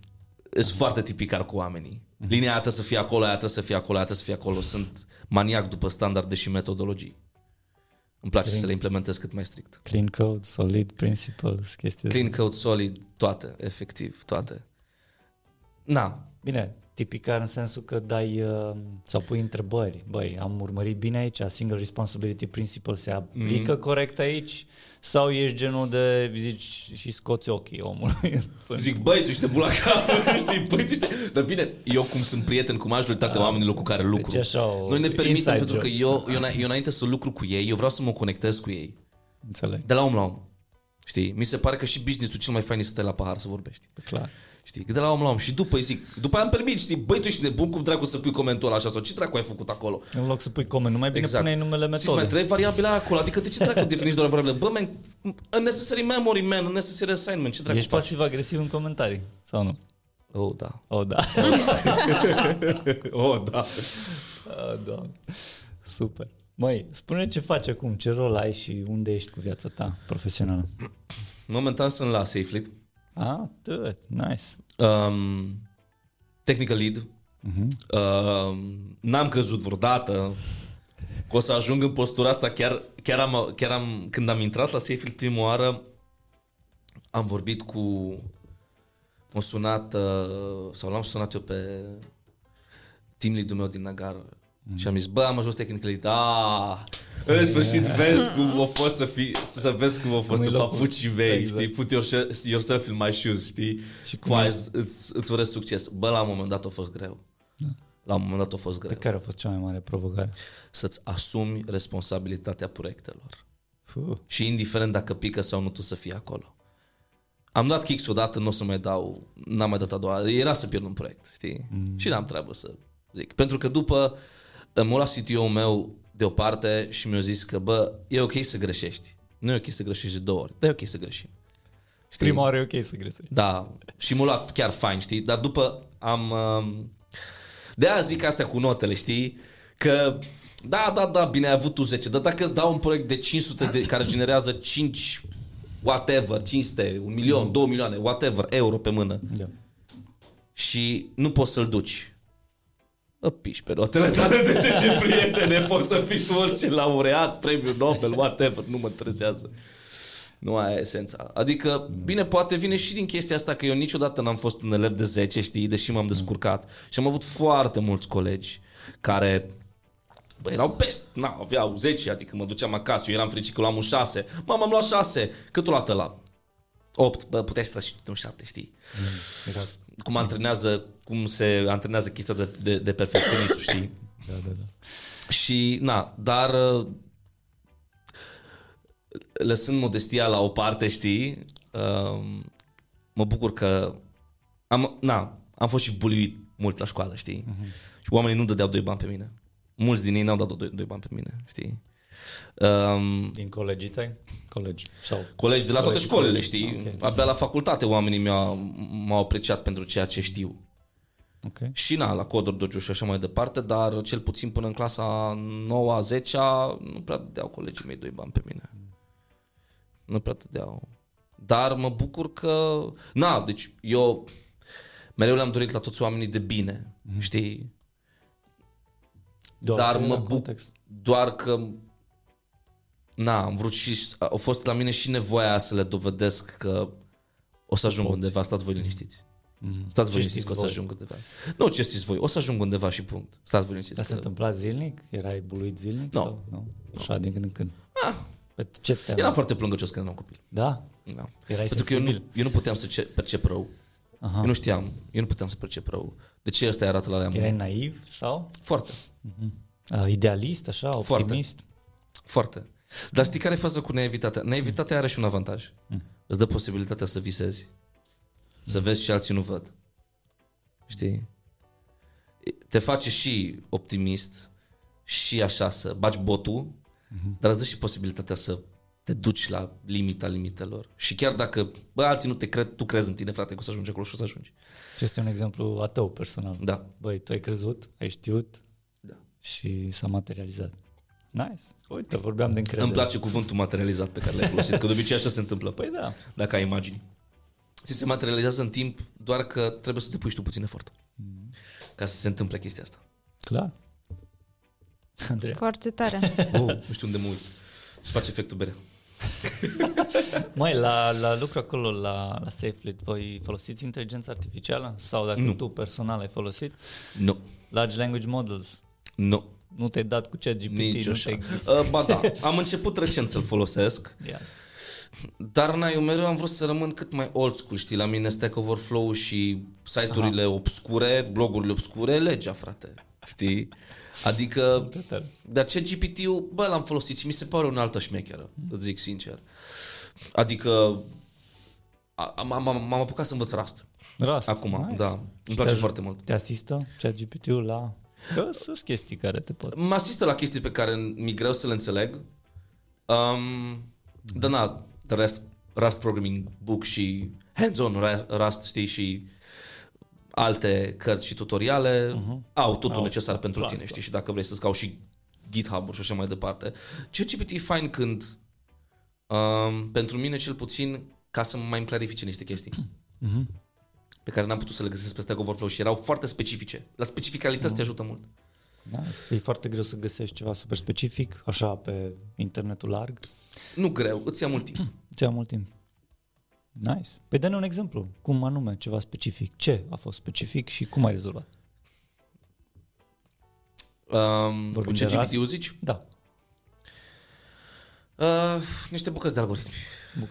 sunt foarte tipicar cu oamenii. Linia aia trebuie să fie acolo, aia trebuie să fie acolo. Sunt maniac după standarde și metodologii. Îmi place să le implementez cât mai strict. Clean code, solid principles, chestii. Clean code, solid, toate, efectiv, toate. Na. Bine, tipicar în sensul că dai sau pui întrebări. Băi, am urmărit bine aici, single responsibility principle se aplică corect aici? Sau ești genul de, zici, și scoți ochii omului? Zic, băi, tu ești de bula capă, știi, băi, tu ești... Dar bine, eu cum sunt prieten cu majoritatea oamenilor cu care lucru, deci noi ne permitem, pentru că eu înainte să lucru cu ei, eu vreau să mă conectez cu ei. Înțeleg. De la om la om. Știi? Mi se pare că și business-ul cel mai fain e să stai la pahar să vorbești. Clar. Știi? De la om la om. Și după aia îmi permit, știi, băi, tu ești nebun, cum dracu să pui comentul ăla așa sau ce dracu ai făcut acolo? În loc să pui coment, nu mai bine pune numele metodei. Mai trei variabile acolo, adică de ce dracu definiți doar variabile? Bă, man, unnecessary memory, man, unnecessary assignment, ce dracu. Ești pasiv-agresiv în comentarii, sau nu? Oh, da. Super. Măi, spune ce faci acum, ce rol ai și unde ești cu viața ta profesională? Momentan sunt la SafeFleet. Nice. Technical Lead. N-am crezut vreodată că o să ajung în postura asta. Chiar când am intrat la SafeFleet prima oară, am vorbit cu... m-a sunat, sau l-am sunat eu pe team lead-ul meu din Nagarro. Și am zis, bă, am ajuns Technical Lead. În sfârșit vezi cum a fost să vezi cum a fost în papucii mei, exact. Știi? Put yourself in my shoes, știi? Și cum îți urez succes. Bă, la un moment dat a fost greu. Da. La un moment dat a fost greu. Pe care a fost cea mai mare provocare? Să-ți asumi responsabilitatea proiectelor. Și indiferent dacă pică sau nu, tu să fii acolo. Am dat kicks odată, nu o să mai dau, n-am mai dat a doua. Era să pierd un proiect, știi? Și n-am treabă să zic. Pentru că după m-a luat CTO-ul meu deoparte și mi-a zis că, bă, e ok să greșești. Nu e ok să greșești de două ori, dar e ok să greșim. Știi? Prima oară e ok să greșești. Da, și m-a luat chiar fain, știi? Dar după am... De-aia zic astea cu notele, știi? Că... Da, bine, ai avut tu 10, dar dacă îți dau un proiect de 500 de, care generează 5, whatever, 500, 1 milion, 2 milioane, whatever, euro pe mână și nu poți să-l duci, piși pe notele tale de 10, prietene, poți să fii tu orice laureat, premiu Nobel, whatever, nu mă interesează. Nu aia e esența. Adică, bine, poate vine și din chestia asta că eu niciodată n-am fost un elev de 10, știi, deși m-am descurcat și am avut foarte mulți colegi care... Bă, erau peste, aveau 10, adică mă duceam acasă, eu eram fericit că luam un 6. Mama, am luat 6, cât o luat ăla? 8, bă, puteai să tragi și un 7, știi? Exact. Cum se antrenează chestia de perfecționism, știi? Da. Și, dar lăsând modestia la o parte, știi, mă bucur că am fost și buliuit mult la școală, știi? Și oamenii nu dădeau 2 bani pe mine. Mulți din ei n-au dat 2 bani pe mine, știi? Din colegii tăi? Colegi de la toate școlile, știi? Okay. Abia la facultate oamenii m-au apreciat pentru ceea ce știu. Okay. Și la Coder Dojo și așa mai departe, dar cel puțin până în clasa 9-10 nu prea dădeau colegii mei 2 bani pe mine. Nu prea dădeau. Dar mă bucur că... deci eu mereu le-am dorit la toți oamenii de bine, știi? Dar mă bucur doar că am vrut și a fost la mine și nevoia să le dovedesc că o să ajung undeva, stați voi liniștiți. Stați voi liniștiți că o să ajung undeva. Nu, ce știți voi, o să ajung undeva și punct. Stați voi liniștiți. Dar se întâmpla zilnic? Erai buluit zilnic? Nu. Așa din când în când. Eram foarte plângăcios când eram copil. Da? Erai sensibil. Pentru că eu nu puteam să percep rău. Eu nu știam, eu nu puteam să percep rău. De ce ăsta arată la leamă? Erai naiv sau? Foarte. Idealist, așa, optimist? Foarte. Dar știi care e faza cu naivitatea? Naivitatea are și un avantaj. Îți dă posibilitatea să visezi. Să vezi ce alții nu văd. Știi? Te face și optimist și așa să bagi botul, dar îți dă și posibilitatea să te duci la limita limitelor. Și chiar dacă alții nu te cred, tu crezi în tine, frate, că o să ajungi acolo și o să ajungi. Este un exemplu a tău personal. Da. Băi, tu ai crezut, ai știut și s-a materializat. Nice. Uite, vorbeam de încredere. Îmi place cuvântul materializat pe care l-ai folosit, că de obicei așa se întâmplă. Păi da. Dacă ai imagini. Ți se materializează în timp, doar că trebuie să depui și tu puțin efort. Ca să se întâmple chestia asta. Clar. Andrei. Foarte tare. Nu știu unde mă uit. Îți face efectul berea. Mai la lucru acolo la SafeFleet, voi folosiți inteligența artificială? Sau dacă tu personal ai folosit? Nu. Large language models? Nu. Nu te-ai dat cu ChatGPT? Nici așa. Ba da, am început recent să-l folosesc. Dar eu mereu am vrut să rămân cât mai old school, știi? La mine Stack Overflow și site-urile obscure, blogurile obscure, legea, frate, știi? Adică, dar ChatGPT-ul, l-am folosit și mi se pare un altă șmecheră, îți zic sincer. Adică, m-am apucat să învăț Rust. Acum, nice. Da, îmi place foarte mult. Te asistă ChatGPT-ul la... Că sunt chestii care te pot... Mă asistă la chestii pe care mi-e greu să le înțeleg. Dar Rust Programming Book și Hands-on Rust, știi, și alte cărți și tutoriale au totul necesar pentru tine, știi, și dacă vrei să-ți cauți și GitHub-ul și așa mai departe. ChatGPT e fain când, pentru mine cel puțin, ca să mai îmi clarifice niște chestii. Pe care n-am putut să le găsesc pe Stack Overflow și erau foarte specifice. La specificalități te ajută mult. Da, e foarte greu să găsești ceva super specific, așa, pe internetul larg. Nu greu, îți ia mult timp. Nice. Păi dă-ne un exemplu. Cum anume ceva specific? Ce a fost specific și cum ai rezolvat? Cu ce GPT-ul zici? Da. Niște bucăți de algoritmi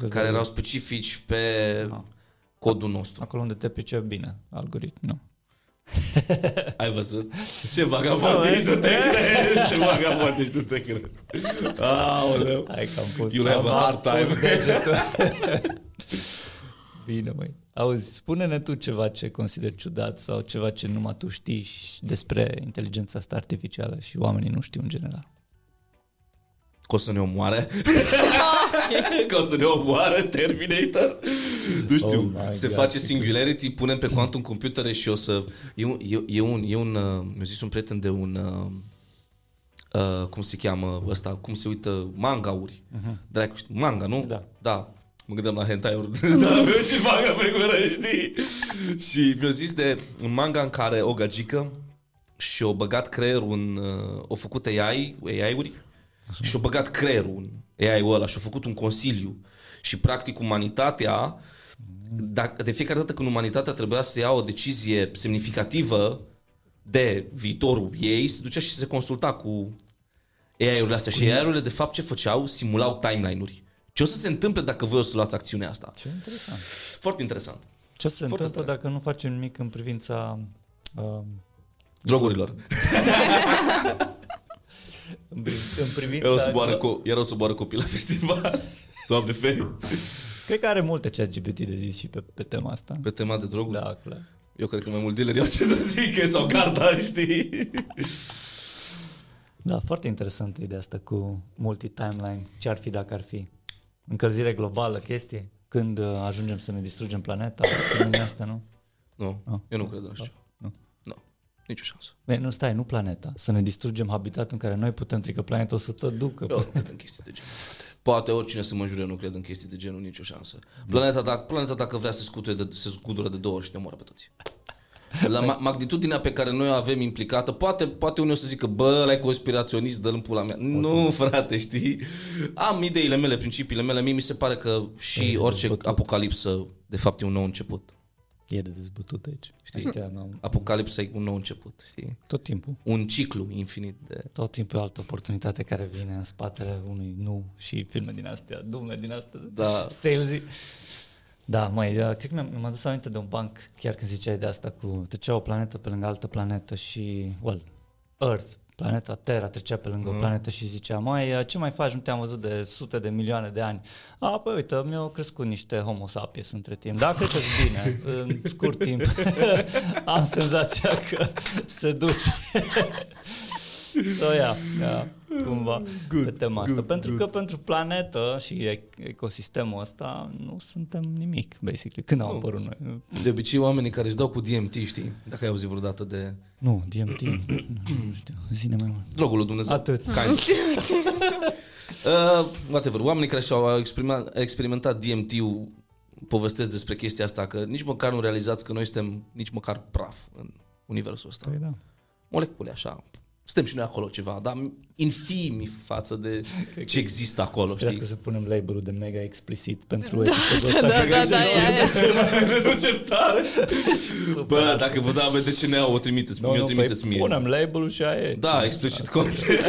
care erau specifici pe codul nostru. Acolo unde te pricep bine, algoritmi, nu? Ai văzut? Ce vagabond ești tu, te crezi? Ce vagabond ești tu, te crezi? Aoleu! Hai că am pus. You have a hard time. Bine, măi. Auzi, spune-ne tu ceva ce consideri ciudat sau ceva ce numai tu știi despre inteligența asta artificială și oamenii nu știu în general. Că o să ne omoare. Că o să ne omoare Terminator. Nu știu, se face Singularity, punem pe quantum computere și o să... mi-a zis un prieten de un... cum se cheamă ăsta? Cum se uită? Manga-uri. Dracu, știi? Manga, nu? Da. Da. Mă gândeam la hentai-uri. Da, mi-a zis manga pe gură, știi? Și mi-a zis de un manga în care o gagică și o băgat creierul în... O făcut AI-uri. Așa. Și-a băgat creierul în AI-ul ăla și-a făcut un consiliu și practic umanitatea, de fiecare dată când umanitatea trebuia să ia o decizie semnificativă de viitorul ei, se ducea și se consulta cu AI-urile astea. Și AI-urile de fapt ce făceau? Simulau timeline-uri. Ce o să se întâmple dacă voi o să luați acțiunea asta? Ce interesant. Foarte interesant. Ce o să se întâmple dacă nu facem nimic în privința drogurilor? În privința... Iar o să boară copii la festival. Doamne feri. Cred că are multe ChatGPT de zis și pe tema asta. Pe tema de droguri? Da, clar. Eu cred că mai mult dealeri au ce să zică sau garda, știi? Da, foarte interesantă ideea asta cu multi-timeline. Ce ar fi dacă ar fi? Încălzire globală, chestie? Când ajungem să ne distrugem planeta? Când asta, nu? Nu, eu nu cred așa ceva. Nici o șansă. Bine, nu stai, nu planeta. Să ne distrugem habitatul în care noi putem, că planeta o să te ducă. Eu nu cred în chestii de genul. Poate oricine să mă jure, eu nu cred în chestii de genul, nicio șansă. Planeta dacă vrea să se scutură de 2 ori și ne moară pe toți. La magnitudinea pe care noi o avem implicată, poate unii o să zică, bă, ăla e conspiraționist, dă-l în pula mea. Nu, frate, știi? Am ideile mele, principiile mele, mie mi se pare că și orice apocalipsă, de fapt, e un nou început. E de dezbătut aici. Apocalipsa e un nou început, știi? Tot timpul. Un ciclu infinit de... Tot timpul e altă oportunitate care vine în spatele unui nu și filme din astea, dumne din astea, da. Salesy. Da, măi, cred că mi-am adus aminte de un banc, chiar când ziceai de asta, cu trecea o planetă pe lângă altă planetă și... Earth, planeta Terra trecea pe lângă o planetă și zicea, mai ce mai faci, nu te-am văzut de sute de milioane de ani. Păi uite, mi-au crescut niște homo sapiens între timp, da, cred că-s bine, în scurt timp am senzația că se duce să o ia, cumva, pe tema asta. Pentru că pentru planetă și ecosistemul ăsta nu suntem nimic, basically, când au apărut noi. De obicei oamenii care își dau cu DMT, știi, dacă ai auzit vreodată de... Nu, DMT, nu știu, zine mai mult. Drogul lui Dumnezeu. Atât. Whatever, oamenii care și-au experimentat DMT-ul povestesc despre chestia asta, că nici măcar nu realizați că noi suntem nici măcar praf în universul ăsta. Păi da. Molecule, așa... Suntem și noi acolo ceva, dar infimi față de ce există acolo. Știi? Trebuie să punem label-ul de mega explicit pentru episodul ăsta. Da. Bă, dacă vă dau BDCN-ul, o trimiteți, mi-o trimiteți mie. Punem label-ul și aia e. Da, explicit content.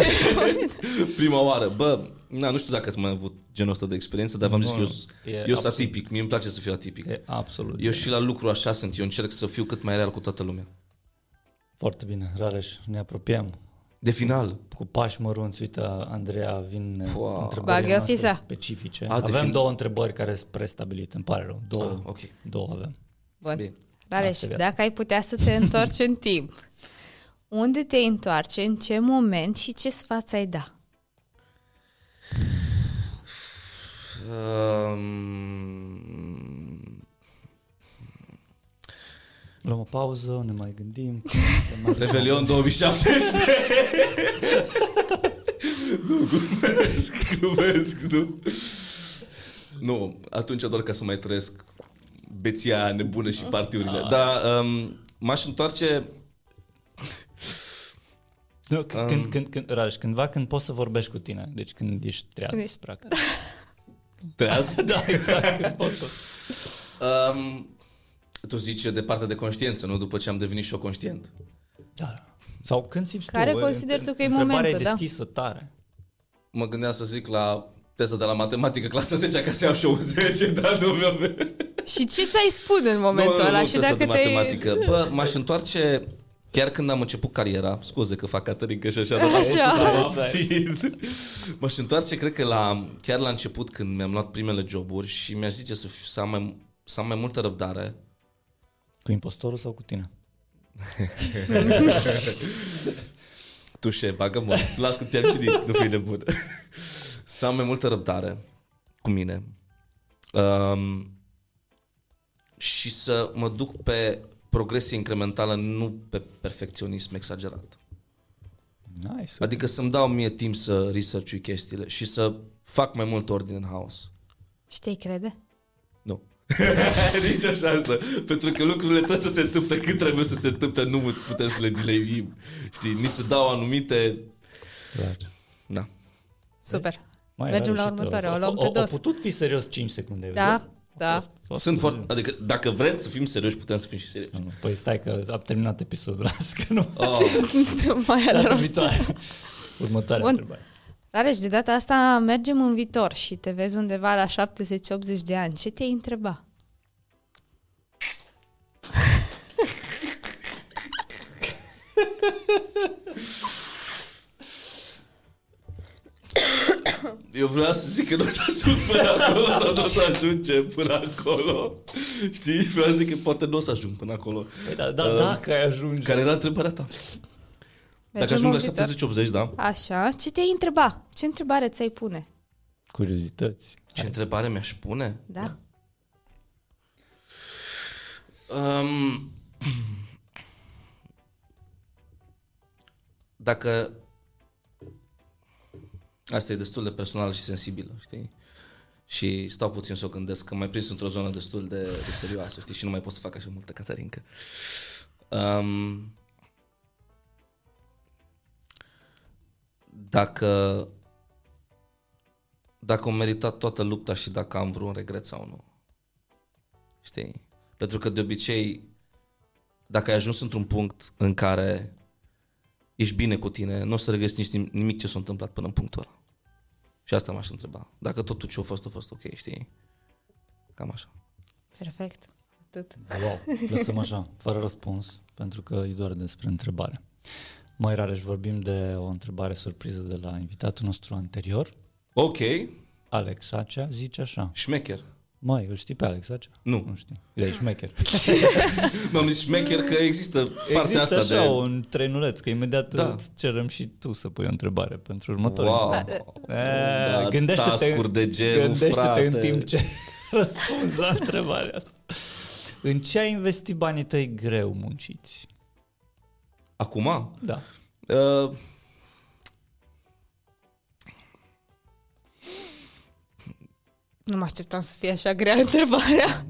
Prima oară. Bă, nu știu dacă ați mai avut genul ăsta de experiență, dar v-am zis că eu sunt atipic. Mie îmi place să fiu atipic. Absolut. Eu și la lucru așa sunt. Eu încerc să fiu cât mai real cu toată lumea. Foarte bine, Rareș, ne apropiem. De final. Cu pași mărunți, uite, Andreea, vin întrebările noastre specifice. Avem 2 întrebări care sunt prestabilite, îmi pare rău. 2 avem. Bun. Rareș, dacă ai putea să te întorci în timp, unde te întoarce, în ce moment și ce sfat ai da? Luăm o pauză, ne mai gândim. Revelion 2017! Nu, glumesc, nu. Nu, atunci doar ca să mai trăiesc beția nebună și partiurile. Dar m-aș întoarce... No, când poți să vorbești cu tine, deci când ești treaz, practic. Treaz? Da, exact, când poți să... Tu zici de partea de conștiință, nu? După ce am devenit și eu conștient. Da. Sau când simți care tu? Care consideri tu că e momentul, da? Întrebarea e deschisă tare. Mă gândeam să zic la testa de la matematică, clasa 10, ca să am și eu 10, dar nu mi-am... Și ce ți-ai spus în momentul ăla? Nu, și dacă de matematică. Bă, m-aș întoarce... Chiar când am început cariera, scuze că fac caterincă și așa, dar m-aș întoarce, cred că chiar la început, când mi-am luat primele joburi și mi-aș zice să am mai multă răbdare. Cu impostorul sau cu tine? Tușe, bagă-mă, las că te-am citit, nu fii nebun. Să am mai multă răbdare cu mine și să mă duc pe progresie incrementală, nu pe perfecționism exagerat. Nice. Adică să-mi dau mie timp să research-ui chestiile și să fac mai multă ordine în haos. Și te-i crede? Nu. Nici așa, pentru că lucrurile trebuie să se întâmple cât trebuie să se întâmple, nu putem să le delayim. Știi, ni se dau anumite... Da. Super. Mergem la următoare, o luăm pe dos. O putut fi serios 5 secunde. Da. Da. Adică dacă vreți să fim serioși, putem să fim și serioși. Păi stai că am terminat episodul, las că nu mai era rost. Următoarea întrebare. Rareș, de data asta mergem în viitor și te vezi undeva la 70-80 de ani. Ce te-ai întreba? Eu vreau să zic că nu o să ajung până acolo, sau nu o să ajunge până acolo. Știi? Vreau să zic că poate nu o să ajung până acolo. Păi da, dacă ai ajunge. Care era întrebarea ta? Mergem, dacă ajung la 70-80, da? Așa. Ce te-ai întreba? Ce întrebare ți-ai pune? Curiozități. Ce întrebare mi-aș pune? Da. Dacă... Asta e destul de personală și sensibilă, știi? Și stau puțin să o gândesc, că m-ai prins într-o zonă destul de serioasă, știi? Și nu mai pot să fac așa multă caterincă. Dacă am meritat toată lupta și dacă am vreun regret sau nu. Știi? Pentru că de obicei, dacă ai ajuns într-un punct în care... ești bine cu tine, nu o să regăsi nici nimic ce s-a întâmplat până în punctul ăla. Și asta m-aș întreba. Dacă totul ce a fost ok, știi? Cam așa. Perfect. Atât. Wow. Lăsăm așa, fără răspuns, pentru că e doar despre întrebare. Mai Rareș, vorbim de o întrebare surpriză de la invitatul nostru anterior. Ok. Alex Acea zice așa. Șmecher. Mai, îl știi pe Alex Acea? Nu știi. E șmecher. Nu, am zis șmecher că există partea asta de... Există așa un trenuleț, că imediat îți cerem și tu să pui o întrebare pentru următorul. Wow! Gândește-te în timp ce răspunzi la întrebarea asta. În ce ai investit banii tăi greu munciți? Acum? Da. Nu mă așteptam să fie așa grea întrebarea.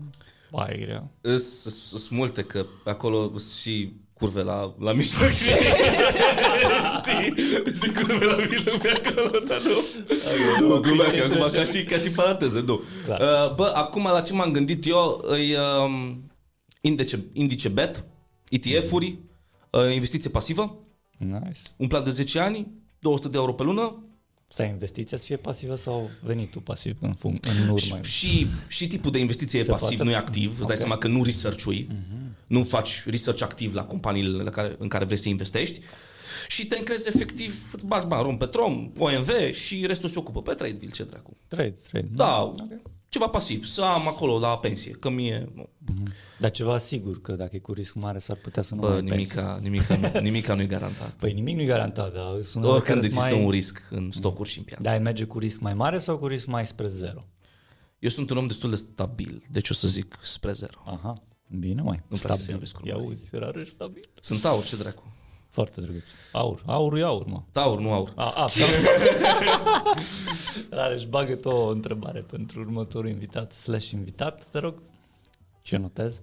Ba, e grea. Sunt multe, că acolo sunt și curve la mijloc. Sunt curve la mijloc pe acolo, dar nu. Nu, glumesc, acum ca și paranteză, nu. Bă, acum la ce m-am gândit eu, indice BET, ETF-uri, investiție pasivă, nice. Un plan de 10 ani, 200 de euro pe lună. Stai, investiția să fie pasivă sau venitul pasiv în urmă? Și tipul de investiție e pasiv, nu e activ. Îți dai seama că nu research-ui, nu faci research activ la companiile în care vrei să investești și te încrezi efectiv, îți bagi bani, rom pe trom, OMV și restul se ocupă pe trade-vil, ce dracu. Trade. Da, okay. Ceva pasiv, să am acolo la pensie, că mie... Dar ceva sigur, că dacă e cu risc mare s-ar putea să nu mai pensie. Nimica nu-i garantat. Păi nimic nu-i garantat, dar... Oricând există un risc în stocuri și în piață. Dar merge cu risc mai mare sau cu risc mai spre zero? Eu sunt un om destul de stabil, deci o să zic spre zero. Aha, bine mai. Nu-mi place să iau riscuri. Iauzi, Rareș stabil. Sunt aur, ce dracu. Foarte drăguț. Aur. Aurul e aur, mă. Taur, nu aur. Rareș, bagă-te o întrebare pentru următorul invitat / invitat, te rog. Ce notezi?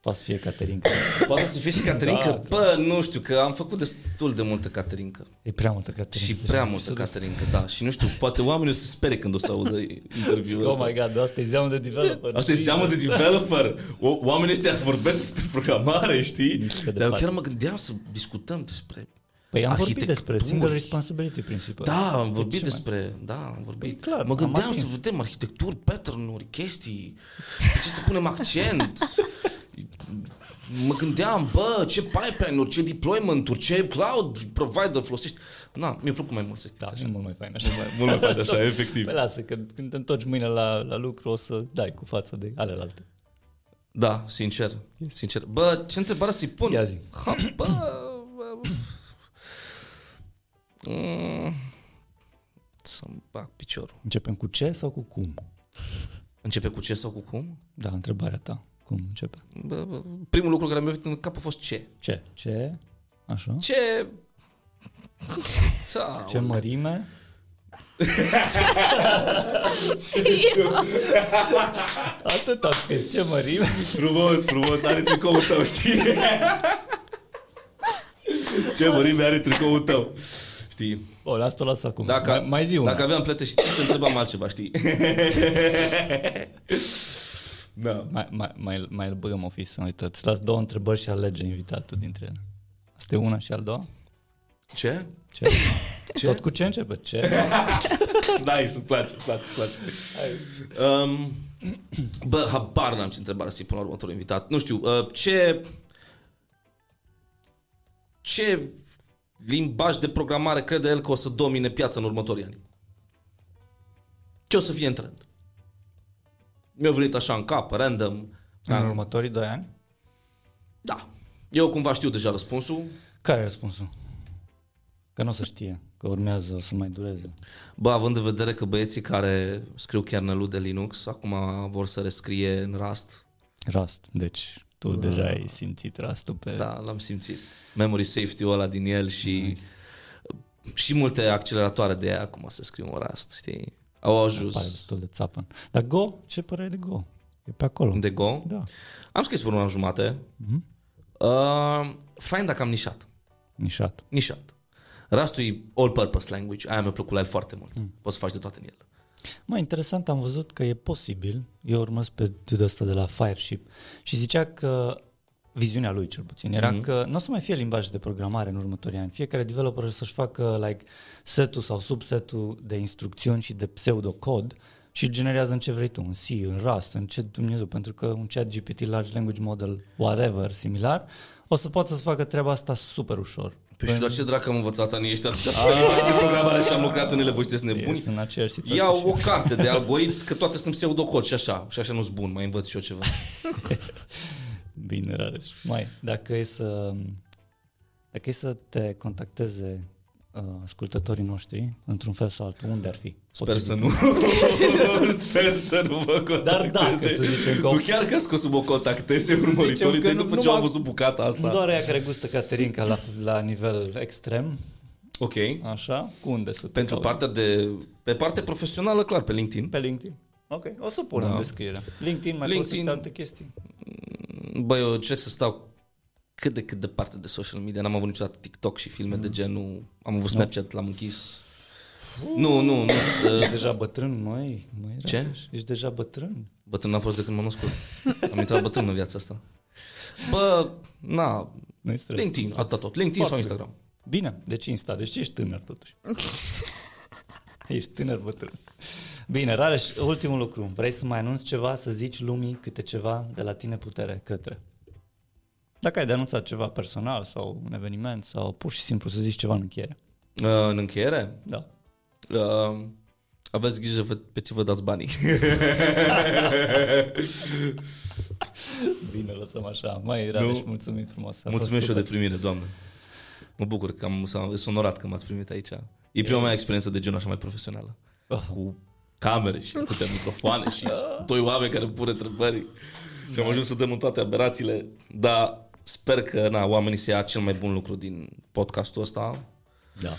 Poate să fie caterincă. Poate să fie și caterincă? Da, bă, nu știu, că am făcut destul de multă caterincă. E prea multă caterincă. Și prea multă caterincă, da. Și nu știu, poate oamenii o să spere când o să audă interviul ăsta. Oh my God, asta e Zeamă de Developer. Asta e Zeamă de Developer. Oamenii ăștia vorbesc despre programare, știi? Dar chiar mă gândeam să discutăm despre... Păi am vorbit despre single responsibility principle. Da, am vorbit despre, da, am vorbit. Păi, clar, mă gândeam să vedem arhitecturi, pattern-uri, chestii, pe ce să punem accent. Mă gândeam, bă, ce pipeline-uri, ce deployment-uri, ce cloud provider folosești. Na, mi-a plăcut mai mult să stii așa. Mult mai fain așa. Mult mai fain așa, efectiv. Păi lasă, că când te întorci mâine la lucru o să dai cu fața de alelalte. Da, sincer. Bă, ce întrebare să-i pun? Ia zi. Să-mi bag piciorul. Începem cu ce sau cu cum? Începe cu ce sau cu cum? Da, întrebarea ta. Cum începe? Bă, primul lucru care mi-a venit în cap a fost ce. Ce? Așa? Ce? Sau... Ce mărime? Atât am scris, ce mărime? Frumos, are tricoul tău, știi? Ce mărime are tricoul tău? Știi? O, las-o las acum. Mai zi una. Dacă aveam plătă și ție, te întrebam altceva, știi? Da. Mai îl băgăm office să nu uită. Îți las două întrebări și alege invitatul dintre ele. Asta e una și al doua? Ce? Tot cu ce începe? Ce? Nice, îmi place. Bă, habar n-am ce întrebare să-i pun la următorul invitat. Nu știu, ce limbaj de programare crede el că o să domine piața în următorii ani? Ce o să fie în trend? Mi-a venit așa în cap, random. În următorii 2 ani? Da. Eu cumva știu deja răspunsul. Care e răspunsul? Că nu o să știe, că urmează să mai dureze. Bă, având în vedere că băieții care scriu kernel-ul de Linux acum vor să rescrie în Rust. Deci tu deja ai simțit Rust-ul pe... Da, l-am simțit. Memory safety-ul ăla din el și... Nice. Și multe acceleratoare de aia acum se scriu în Rust, știi? Au ajuns. Pare destul de țapăn. Dar Go? Ce părere de Go? E pe acolo. De Go? Da. Am scris vreo 1 an jumate. Mm-hmm. Fain dacă am nișat. Nișat. Rust-ul e all-purpose language. Aia mi-a plăcut la el foarte mult. Poți să faci de toate în el. Mai interesant, am văzut că e posibil. Eu urmăsc pe dude-ul ăsta de la Fireship și zicea că viziunea lui cel puțin era că nu o să mai fie limbaj de programare în următorii ani. Fiecare developer să-și facă setul sau subsetul de instrucțiuni și de pseudocod și generează în ce vrei tu, în C, în Rust, în ce Dumnezeu, pentru că un ChatGPT, Large Language Model, whatever, similar, o să poată să facă treaba asta super ușor. Păi și doar ce dracu am învățat anii ăștia de programare și am lucrat în ele, voi știți nebuni? Iau o carte de algoritm, că toate sunt pseudocod și așa nu-s bun, mai învăț și eu ceva. Bine, Rareș. Mai, dacă e să te contacteze ascultătorii noștri, într-un fel sau altul, unde ar fi? Sper să nu mă contacteze. Dar dacă să zicem că... Tu chiar crezi că o să mă contacteze urmăritorii tăi după ce au văzut bucata asta? Doar aia care gustă caterinca la nivel extrem. Ok. Așa, cu unde să te pentru cauzi? Pe partea profesională, clar, pe LinkedIn. Ok, o să pun în descriere. LinkedIn, mai folosești alte chestii? Bă, eu încerc să stau cât de departe de social media. N-am avut niciodată TikTok și filme de genul. Am avut Snapchat, l-am închis. Nu. Ești deja bătrân, măi. Ce? Ești deja bătrân? Bătrân n-am fost de când m-am născut. Am intrat bătrân în viața asta. Bă, na, LinkedIn, atâta tot. LinkedIn sau Instagram. Bine, deci Insta, deci ești tânăr totuși. Ești tânăr bătrân. Bine, Rareș, ultimul lucru. Vrei să mai anunți ceva, să zici lumii câte ceva de la tine putere către? Dacă ai de anunțat ceva personal sau un eveniment sau pur și simplu să zici ceva în încheiere. În încheiere? Da. Aveți grijă pe ce vă dați banii. Bine, lăsăm așa. Mai, Rareș, mulțumim frumos. Mulțumesc și eu de primire, Doamne. Mă bucur că sunt onorat că m-ați primit aici. E prima mea experiență de genul așa mai profesională. Cu camere și atâtea microfoane și 2 oameni care pun întrebări. Și am ajuns să dăm în toate aberațiile. Dar sper că oamenii se ia cel mai bun lucru din podcastul ăsta. Da.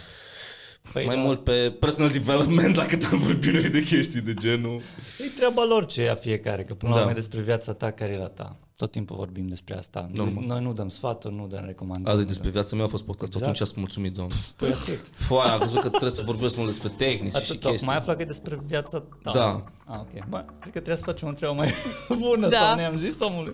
Păi mult pe personal development, la cât am vorbit noi de chestii de genul. E treaba lor ce ia fiecare, că până la urmă despre viața ta, cariera ta. Tot timpul vorbim despre asta. Domnul. Noi nu dăm sfaturi, nu dăm recomandări. Azi despre viața mea a fost podcast, exact. Atunci ați mulțumit, domnul. Păi atât. Foaia, am crezut că trebuie să vorbesc mult despre tehnici atât, și chestii. Mai aflat că despre viața ta. Da. Ah, ok. Bă, cred că trebuie să facem o întrebare mai bună, da. Sau ne-am zis, omule.